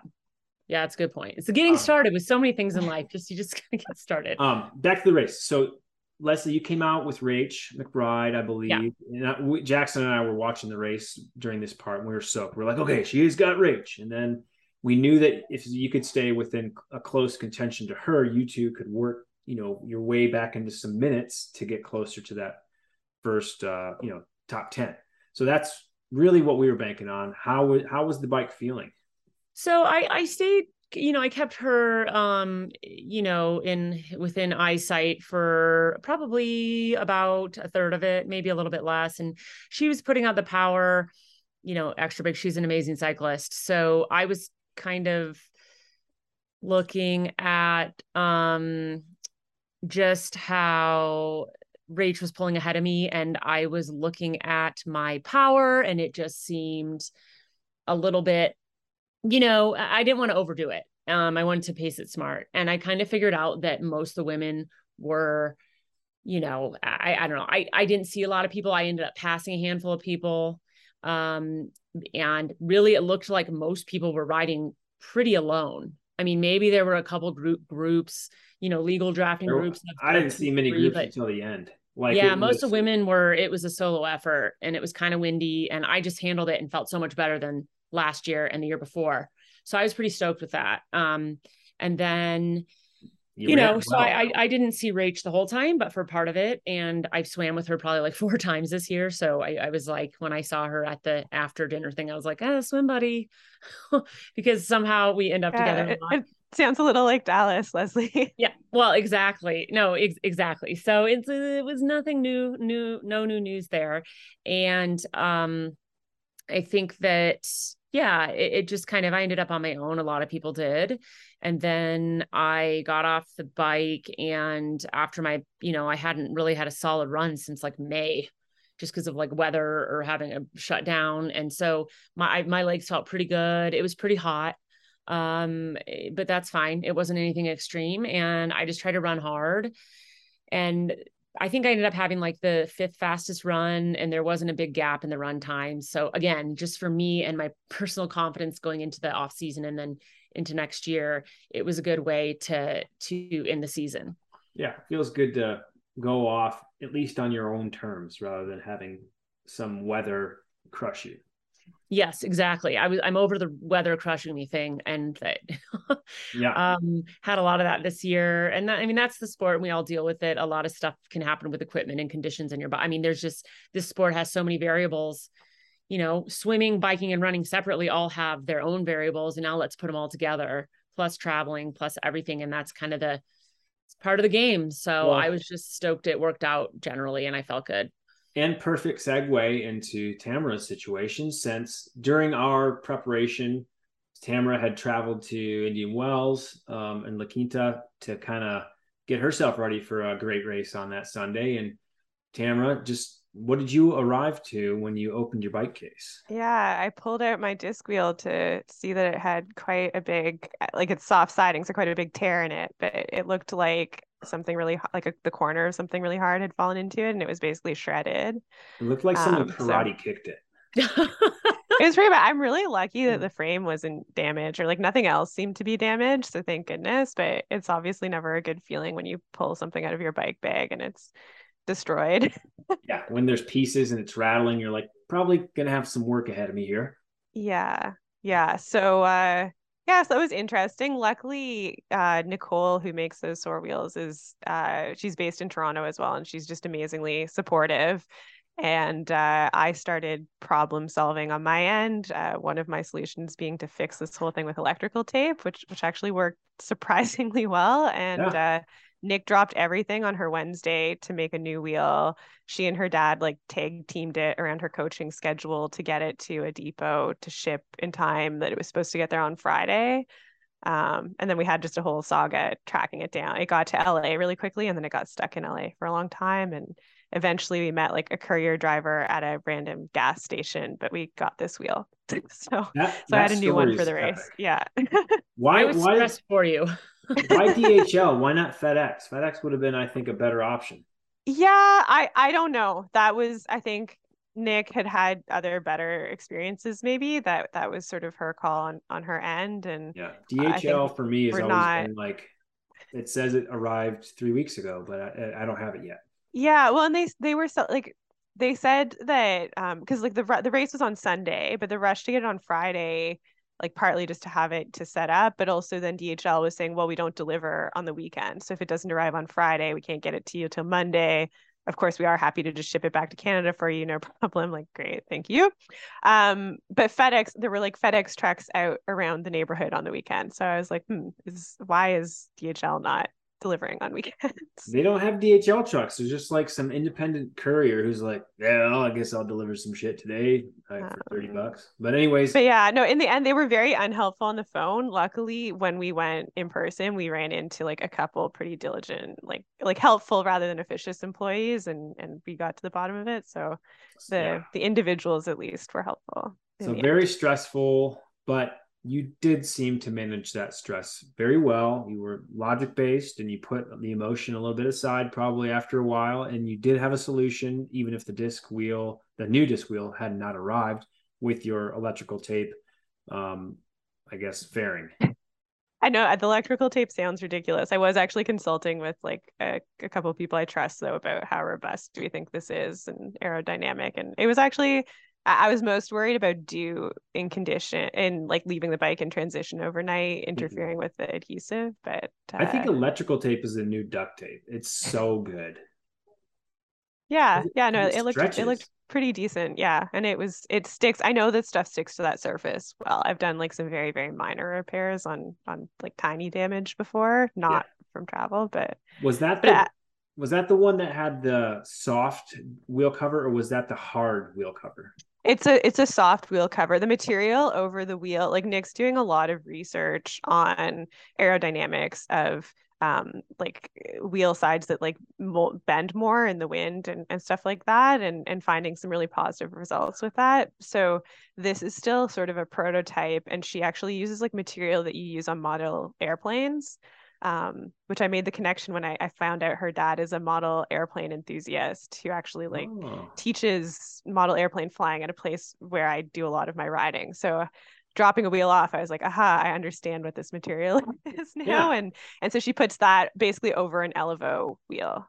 Yeah, that's a good point. So getting started with so many things in life, you just gotta get started. Back to the race. So Leslie, you came out with Rach McBride, I believe. Yeah. And Jackson and I were watching the race during this part, and we were soaked. We're like, okay, she's got Rach. And then we knew that if you could stay within a close contention to her, you two could work, your way back into some minutes to get closer to that first, top 10. So that's really what we were banking on. How was the bike feeling? So I stayed, I kept her, within eyesight for probably about a third of it, maybe a little bit less. And she was putting out the power, extra big. She's an amazing cyclist. So I was kind of looking at, just how Rach was pulling ahead of me, and I was looking at my power, and it just seemed a little bit, I didn't want to overdo it. I wanted to pace it smart. And I kind of figured out that most of the women were, I don't know. I didn't see a lot of people. I ended up passing a handful of people. And really it looked like most people were riding pretty alone. I mean, maybe there were a couple groups, legal drafting groups. I didn't see many groups until the end. Most of the women were, it was a solo effort, and it was kind of windy, and I just handled it and felt so much better than last year and the year before. So I was pretty stoked with that. And then, so I didn't see Rach the whole time, but for part of it, and I've swam with her probably like 4 times this year. So I was like, when I saw her at the after dinner thing, I was like, swim buddy, because somehow we end up together a lot. It sounds a little like Dallas, Leslie. Yeah, well, exactly. No, exactly. So it was nothing new, no new news there. And, I think that, it just kind of, I ended up on my own. A lot of people did. And then I got off the bike, and after my, I hadn't really had a solid run since like May, just because of like weather or having a shutdown. And so my legs felt pretty good. It was pretty hot. But that's fine. It wasn't anything extreme. And I just tried to run hard, and I think I ended up having like the 5th fastest run, and there wasn't a big gap in the run time. So again, just for me and my personal confidence going into the off season and then into next year, it was a good way to end the season. Yeah. It feels good to go off at least on your own terms rather than having some weather crush you. Yes, exactly. I'm over the weather crushing me thing, and had a lot of that this year. And that's the sport, and we all deal with it. A lot of stuff can happen with equipment and conditions in your body. I mean, there's just, this sport has so many variables, swimming, biking, and running separately all have their own variables. And now let's put them all together, plus traveling, plus everything. And that's kind of it's part of the game. So I was just stoked it worked out generally, and I felt good. And perfect segue into Tamara's situation, since during our preparation, Tamara had traveled to Indian Wells and La Quinta to kind of get herself ready for a great race on that Sunday. And Tamara, just what did you arrive to when you opened your bike case? Yeah, I pulled out my disc wheel to see that it had quite a big, like it's soft siding, so quite a big tear in it, but it looked like something really like the corner of something really hard had fallen into it, and it was basically shredded. It looked like someone karate kicked it. It was pretty bad. I'm really lucky that the frame wasn't damaged, or like nothing else seemed to be damaged, so thank goodness. But it's obviously never a good feeling when you pull something out of your bike bag and it's destroyed. Yeah, when there's pieces and it's rattling, you're like, probably gonna have some work ahead of me here. Yeah. So yeah, so it was interesting. Luckily, Nicole, who makes those sore wheels, is she's based in Toronto as well, and she's just amazingly supportive. And I started problem solving on my end. One of my solutions being to fix this whole thing with electrical tape, which actually worked surprisingly well. And Nick dropped everything on her Wednesday to make a new wheel. She and her dad like tag teamed it around her coaching schedule to get it to a depot to ship in time that it was supposed to get there on Friday. And then we had just a whole saga tracking it down. It got to LA really quickly, and then it got stuck in LA for a long time. And eventually we met like a courier driver at a random gas station, but we got this wheel. So I had a new one for the race. Epic. Yeah. Why stress for you? Why DHL? Why not FedEx? FedEx would have been, I think, a better option. Yeah. I don't know. That was, I think Nick had other better experiences. Maybe that was sort of her call on her end. And yeah, DHL for me has always been like, it says it arrived 3 weeks ago, but I don't have it yet. Yeah. Well, and they were so, like, they said that, cause like the race was on Sunday, but the rush to get it on Friday, like partly just to have it to set up, but also then DHL was saying, well, we don't deliver on the weekend. So if it doesn't arrive on Friday, we can't get it to you till Monday. Of course, we are happy to just ship it back to Canada for you. No problem. Like, great. Thank you. But FedEx, there were like FedEx trucks out around the neighborhood on the weekend. So I was like, why is DHL not delivering on weekends? They don't have DHL trucks. There's just like some independent courier who's like, yeah, well, I guess I'll deliver some shit today for $30. But anyways. But yeah, no, in the end, they were very unhelpful on the phone. Luckily, when we went in person, we ran into like a couple pretty diligent, like helpful rather than officious employees. And we got to the bottom of it. So the individuals at least were helpful. So very stressful, but you did seem to manage that stress very well. You were logic-based and you put the emotion a little bit aside probably after a while, and you did have a solution, even if the new disc wheel had not arrived with your electrical tape, I guess, fairing. I know the electrical tape sounds ridiculous. I was actually consulting with like a couple of people I trust though about how robust do we think this is and aerodynamic. And it was actually, I was most worried about dew in condition and like leaving the bike in transition overnight, interfering with the adhesive. But I think electrical tape is the new duct tape. It's so good. Yeah. Yeah. No, it looked pretty decent. Yeah. And it sticks. I know that stuff sticks to that surface. Well, I've done like some very, very minor repairs on like tiny damage before, not from travel, but was that the one that had the soft wheel cover, or was that the hard wheel cover? It's a soft wheel cover. The material over the wheel, like Nick's doing a lot of research on aerodynamics of like wheel sides that like bend more in the wind and stuff like that, and finding some really positive results with that. So this is still sort of a prototype, and she actually uses like material that you use on model airplanes. Which I made the connection when I found out her dad is a model airplane enthusiast who actually like teaches model airplane flying at a place where I do a lot of my riding. So dropping a wheel off, I was like, aha, I understand what this material is now. Yeah. And so she puts that basically over an Elevo wheel.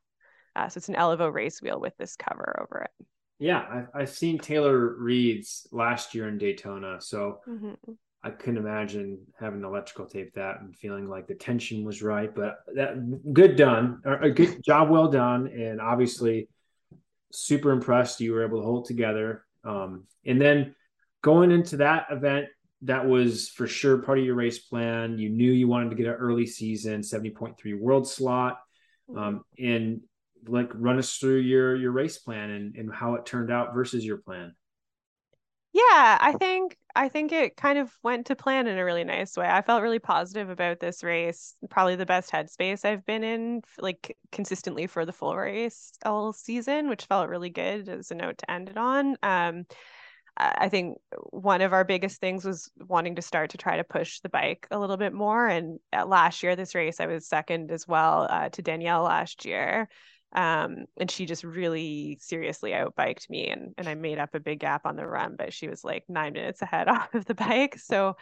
So it's an Elevo race wheel with this cover over it. Yeah. I've seen Taylor Reed's last year in Daytona. So I couldn't imagine having electrical tape that and feeling like the tension was right, but a good job, well done. And obviously super impressed you were able to hold together. And then going into that event, that was for sure part of your race plan. You knew you wanted to get an early season 70.3 world slot, and like run us through your race plan and how it turned out versus your plan. Yeah, I think it kind of went to plan in a really nice way. I felt really positive about this race, probably the best headspace I've been in, like consistently for the full race all season, which felt really good as a note to end it on. I think one of our biggest things was wanting to start to try to push the bike a little bit more. And last year, this race, I was second as well to Danielle last year. And she just really seriously outbiked me, and I made up a big gap on the run, but she was like 9 minutes ahead off of the bike. So,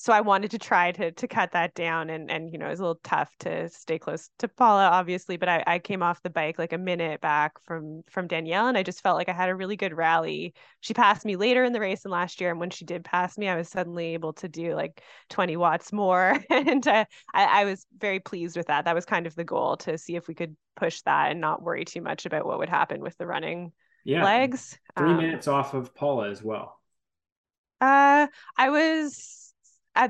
so I wanted to try to cut that down, and, you know, it was a little tough to stay close to Paula, obviously, but I came off the bike like a minute back from Danielle, and I just felt like I had a really good rally. She passed me later in the race than last year. And when she did pass me, I was suddenly able to do like 20 watts more. And I was very pleased with that. That was kind of the goal, to see if we could push that and not worry too much about what would happen with the running legs. 3 minutes off of Paula as well. I was...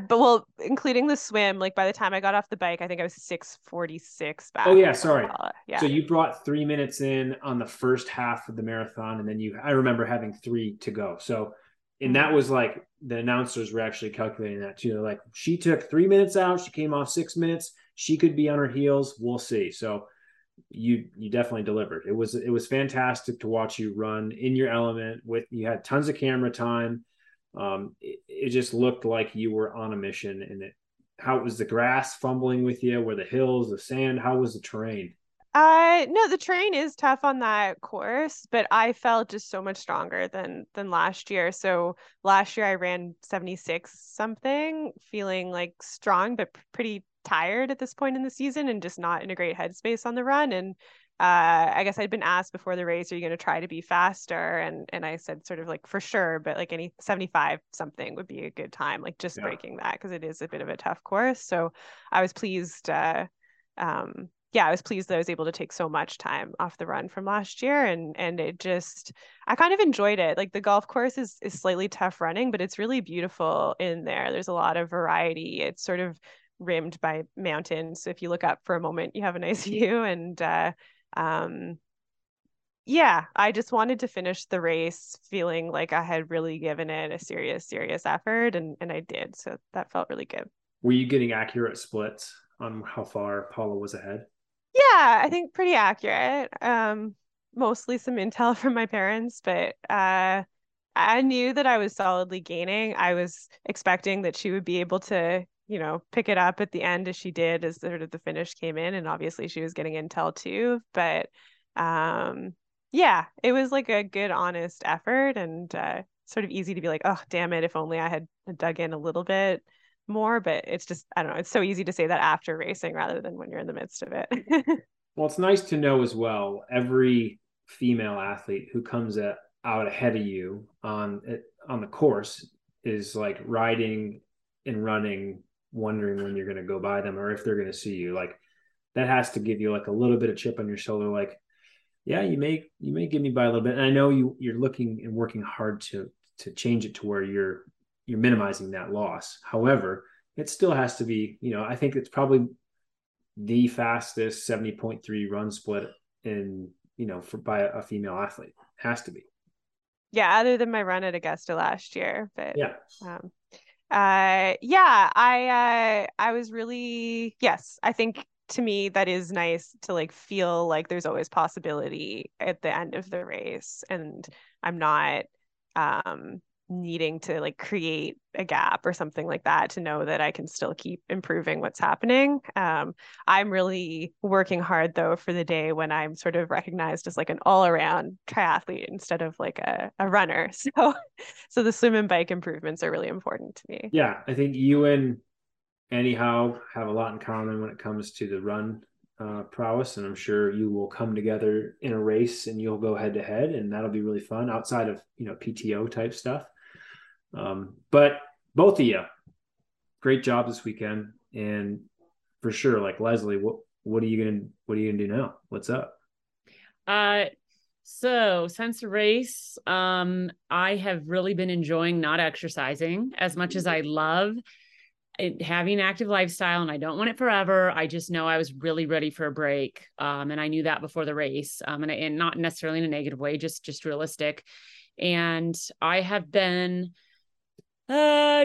but well, including the swim, like by the time I got off the bike, I think I was 6:46 back. Oh yeah, sorry. Yeah. So you brought 3 minutes in on the first half of the marathon, and then I remember having three to go. So, and that was like the announcers were actually calculating that too. They're like, she took 3 minutes out, she came off 6 minutes, she could be on her heels, we'll see. So you definitely delivered. It was fantastic to watch you run in your element. With you had tons of camera time. It just looked like you were on a mission. And how was the grass fumbling with you? Were the hills, the sand? How was the terrain? No, the terrain is tough on that course, but I felt just so much stronger than last year. So last year I ran 76 something, feeling like strong, but pretty tired at this point in the season and just not in a great headspace on the run. And I guess I'd been asked before the race, are you going to try to be faster? And I said sort of like, for sure, but like any 75 something would be a good time, like just breaking that, because it is a bit of a tough course. So I was pleased. I was pleased that I was able to take so much time off the run from last year. And it just, I kind of enjoyed it. Like the golf course is slightly tough running, but it's really beautiful in there. There's a lot of variety. It's sort of rimmed by mountains. So if you look up for a moment, you have a nice view. And I just wanted to finish the race feeling like I had really given it a serious effort. And I did. So that felt really good. Were you getting accurate splits on how far Paula was ahead? Yeah, I think pretty accurate. Mostly some intel from my parents, but I knew that I was solidly gaining. I was expecting that she would be able to, you know, pick it up at the end as she did, as sort of the finish came in. And obviously she was getting intel too, but it was like a good, honest effort, and sort of easy to be like, oh, damn it, if only I had dug in a little bit more. But it's just, I don't know, it's so easy to say that after racing rather than when you're in the midst of it. Well, it's nice to know as well, every female athlete who comes out ahead of you on the course is like riding and running, wondering when you're going to go by them or if they're going to see you. Like that has to give you like a little bit of chip on your shoulder. Like, yeah, you may give me by a little bit. And I know you're looking and working hard to change it to where you're minimizing that loss. However, it still has to be, you know, I think it's probably the fastest 70.3 run split in, you know, by a female athlete. Has to be. Yeah. Other than my run at Augusta last year, but yeah. I was really, yes, I think to me, that is nice to like, feel like there's always possibility at the end of the race, and I'm not, needing to like create a gap or something like that, to know that I can still keep improving what's happening. I'm really working hard though for the day when I'm sort of recognized as like an all-around triathlete instead of like a runner. So the swim and bike improvements are really important to me. Yeah, I think you and anyhow have a lot in common when it comes to the run prowess, and I'm sure you will come together in a race and you'll go head to head, and that'll be really fun outside of, you know, PTO type stuff. But both of you, great job this weekend. And for sure, like Leslie, what are you gonna do now? What's up? So since the race, I have really been enjoying not exercising as much as I love it, having an active lifestyle, and I don't want it forever. I just know I was really ready for a break. And I knew that before the race, and not necessarily in a negative way, just realistic. And I have been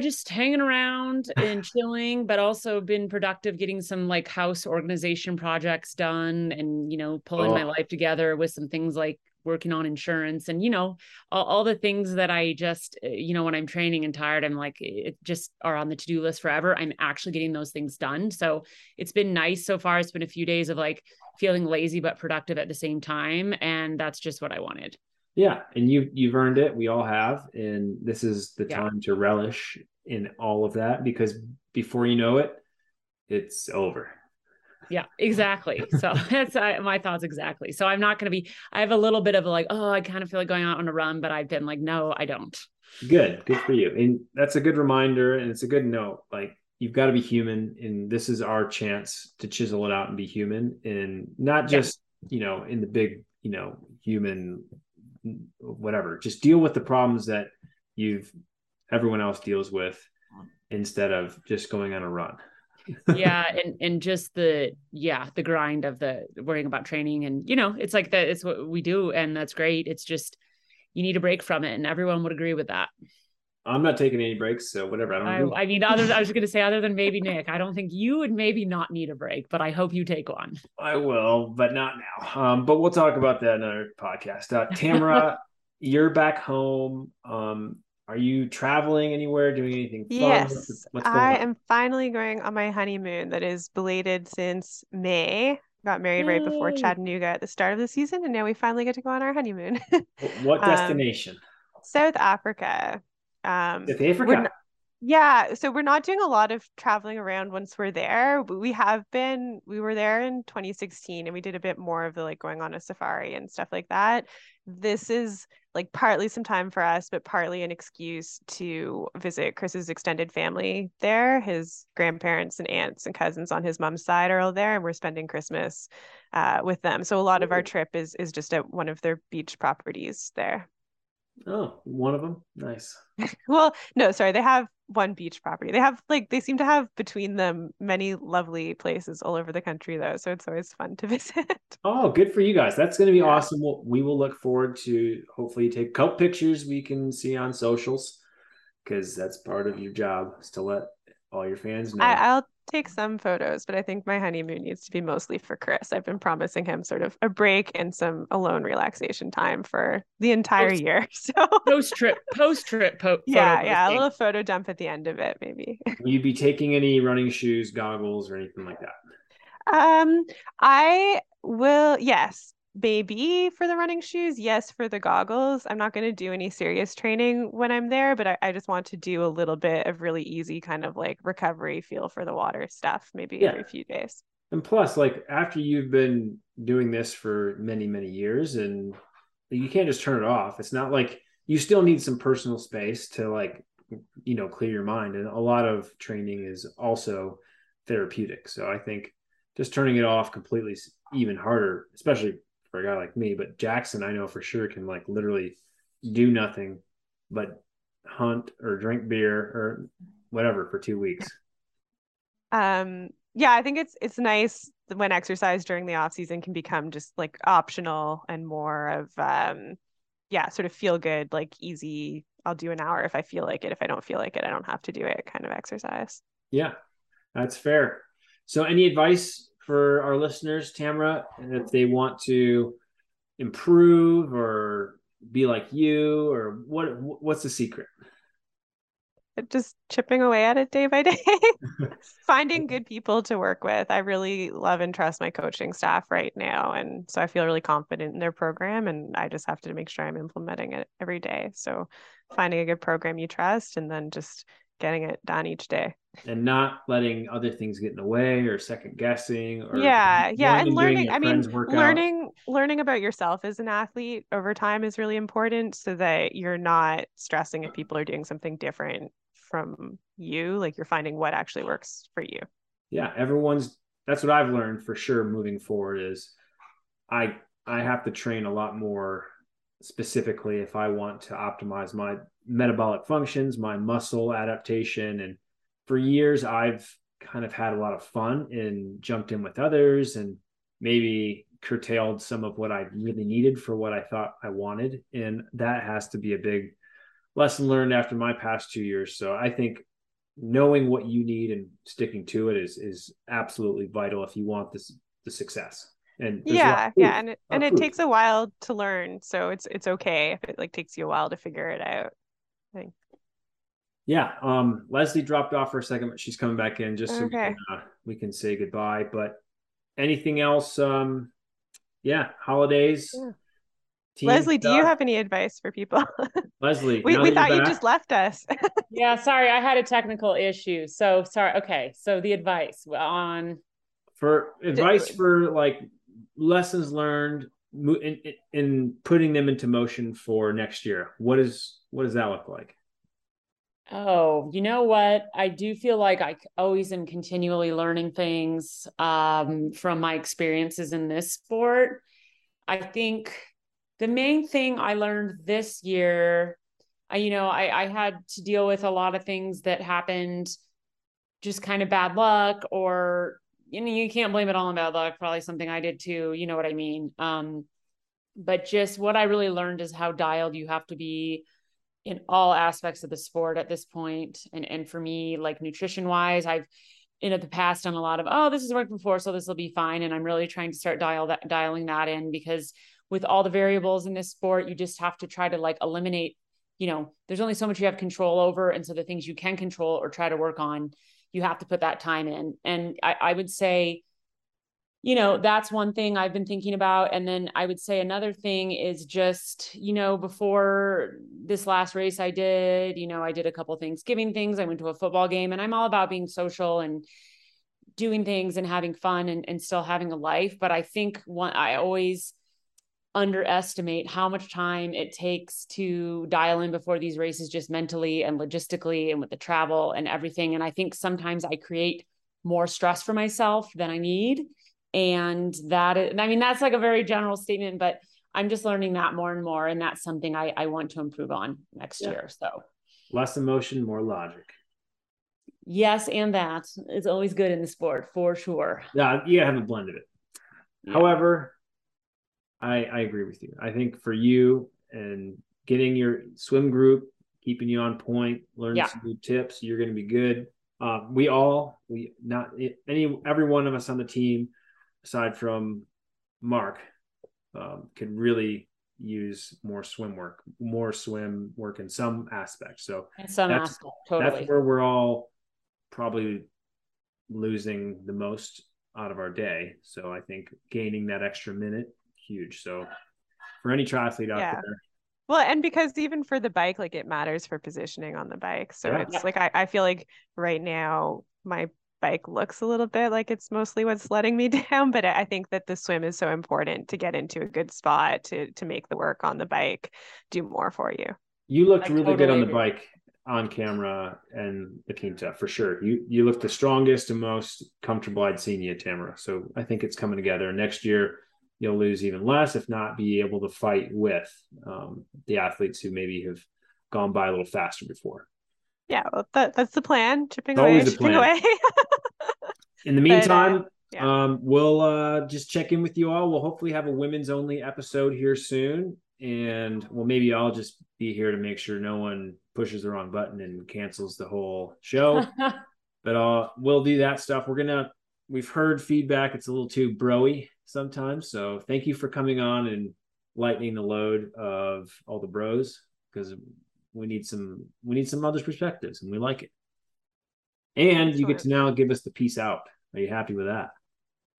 just hanging around and chilling, but also been productive, getting some like house organization projects done, and, you know, pulling my life together with some things like working on insurance and, you know, all the things that I just, you know, when I'm training and tired, I'm like, it just are on the to-do list forever. I'm actually getting those things done. So it's been nice so far. It's been a few days of like feeling lazy, but productive at the same time. And that's just what I wanted. Yeah. And you've earned it. We all have. And this is the time to relish in all of that, because before you know it, it's over. Yeah, exactly. So that's my thoughts. Exactly. So I'm not going to be, I have a little bit of like, oh, I kind of feel like going out on a run, but I've been like, no, I don't. Good for you. And that's a good reminder. And it's a good note. Like, you've got to be human. And this is our chance to chisel it out and be human, and not just, you know, in the big, you know, human, whatever, just deal with the problems that everyone else deals with, instead of just going on a run. Yeah. And just the grind of the worrying about training, and, you know, it's like that, it's what we do, and that's great. It's just, you need a break from it. And everyone would agree with that. I'm not taking any breaks, so whatever. I was going to say, other than maybe Nick, I don't think you would maybe not need a break, but I hope you take one. I will, but not now. But we'll talk about that in another podcast. Tamara, you're back home. Are you traveling anywhere, doing anything fun? Yes, I am finally going on my honeymoon that is belated since May. Got married right before Chattanooga at the start of the season, and now we finally get to go on our honeymoon. What destination? South Africa. South Africa? So we're not doing a lot of traveling around once we're there. We were there in 2016, and we did a bit more of the going on a safari and stuff like that. This is partly some time for us, but partly an excuse to visit Chris's extended family there. His grandparents and aunts and cousins on his mom's side are all there, and we're spending Christmas with them. So a lot of our trip is just at one of their beach properties there. Oh, one of them? Nice. Well, no, sorry. They have one beach property. They have they seem to have between them many lovely places all over the country though. So it's always fun to visit. Oh, good for you guys. That's going to be awesome. We will look forward to hopefully take a couple pictures we can see on socials, because that's part of your job is to let all your fans know. I'll take some photos, but I think my honeymoon needs to be mostly for Chris. I've been promising him sort of a break and some alone relaxation time for the entire year. So post-trip. A little photo dump at the end of it, maybe. Will you be taking any running shoes, goggles, or anything like that? I will, yes. Maybe for the running shoes, yes, for the goggles. I'm not going to do any serious training when I'm there, but I just want to do a little bit of really easy kind of recovery feel for the water stuff, maybe every few days. And plus, after you've been doing this for many, many years, and you can't just turn it off. It's not you still need some personal space to clear your mind. And a lot of training is also therapeutic. So I think just turning it off completely is even harder, especially for a guy like me, but Jackson, I know for sure, can literally do nothing but hunt or drink beer or whatever for 2 weeks. I think it's nice when exercise during the off season can become just optional and more of sort of feel good, easy. I'll do an hour if I feel like it. If I don't feel like it, I don't have to do it kind of exercise. Yeah, that's fair. So any advice for our listeners, Tamara, and if they want to improve or be like you, or what's the secret? Just chipping away at it day by day, finding good people to work with. I really love and trust my coaching staff right now. And so I feel really confident in their program, and I just have to make sure I'm implementing it every day. So finding a good program you trust, and then just getting it done each day, and not letting other things get in the way or second guessing or and learning about yourself as an athlete over time is really important, so that you're not stressing if people are doing something different from you. You're finding what actually works for you. That's what I've learned for sure moving forward is I have to train a lot more specifically if I want to optimize my metabolic functions, my muscle adaptation. And for years, I've kind of had a lot of fun and jumped in with others and maybe curtailed some of what I really needed for what I thought I wanted. And that has to be a big lesson learned after my past 2 years. So I think knowing what you need and sticking to it is absolutely vital if you want the success. And it takes a while to learn, so it's okay if it takes you a while to figure it out, I think. Leslie dropped off for a second, but she's coming back in just so we can say goodbye. But anything else? Holidays. Leslie, do you have any advice for people? Leslie, we thought you just left us. Sorry, I had a technical issue. So sorry. Okay, so the advice for lessons learned in putting them into motion for next year. What does that look like? Oh, you know what? I do feel like I always am continually learning things from my experiences in this sport. I think the main thing I learned this year, I had to deal with a lot of things that happened, just kind of bad luck, or you can't blame it all on bad luck, probably something I did too. You know what I mean? But just what I really learned is how dialed you have to be in all aspects of the sport at this point. And for me, like nutrition wise, I've in the past done a lot of, oh, this has worked before, so this will be fine. And I'm really trying to start dialing that in, because with all the variables in this sport, you just have to try to like eliminate, you know, there's only so much you have control over. And so the things you can control or try to work on, you have to put that time in. And I would say, you know, that's one thing I've been thinking about. And then I would say another thing is just, you know, before this last race I did, you know, I did a couple Thanksgiving things. I went to a football game, and I'm all about being social and doing things and having fun and still having a life. But I think I always underestimate how much time it takes to dial in before these races, just mentally and logistically and with the travel and everything. And I think sometimes I create more stress for myself than I need. And that is, I mean, that's like a very general statement, but I'm just learning that more and more. And that's something I want to improve on next year. So less emotion, more logic. Yes. And that is always good in the sport for sure. Yeah. You gotta have a blend of it. Yeah. However, I agree with you. I think for you and getting your swim group, keeping you on point, learn some new tips, you're going to be good. Every one of us on the team, aside from Mark, could really use more swim work in some aspects. So in some aspect, totally. That's where we're all probably losing the most out of our day. So I think gaining that extra minute, huge. So for any triathlete out there. Well, and because even for the bike, like it matters for positioning on the bike. So it's like, I feel like right now my bike looks a little bit like it's mostly what's letting me down, but I think that the swim is so important to get into a good spot to make the work on the bike do more for you. You looked really good on the bike on camera and the Quinta for sure. You looked the strongest and most comfortable I'd seen you, Tamara. So I think it's coming together. Next year you'll lose even less, if not be able to fight with the athletes who maybe have gone by a little faster before. Yeah, well, that's the plan. Chipping away. In the meantime, we'll just check in with you all. We'll hopefully have a women's only episode here soon. And well, maybe I'll just be here to make sure no one pushes the wrong button and cancels the whole show. But we'll do that stuff. We've heard feedback. It's a little too bro-y sometimes. So thank you for coming on and lightening the load of all the bros, because we need some other perspectives, and we like it. And Excellent. You get to now give us the peace out. Are you happy with that?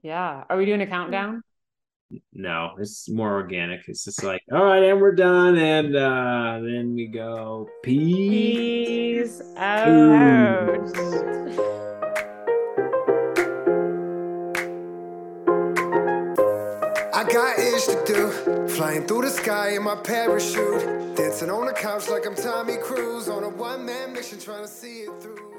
Yeah. Are we doing a countdown? No, it's more organic. It's just like, all right, and we're done. And then we go peace out. I got ish to do, flying through the sky in my parachute, dancing on the couch like I'm Tommy Cruise on a one-man mission trying to see it through.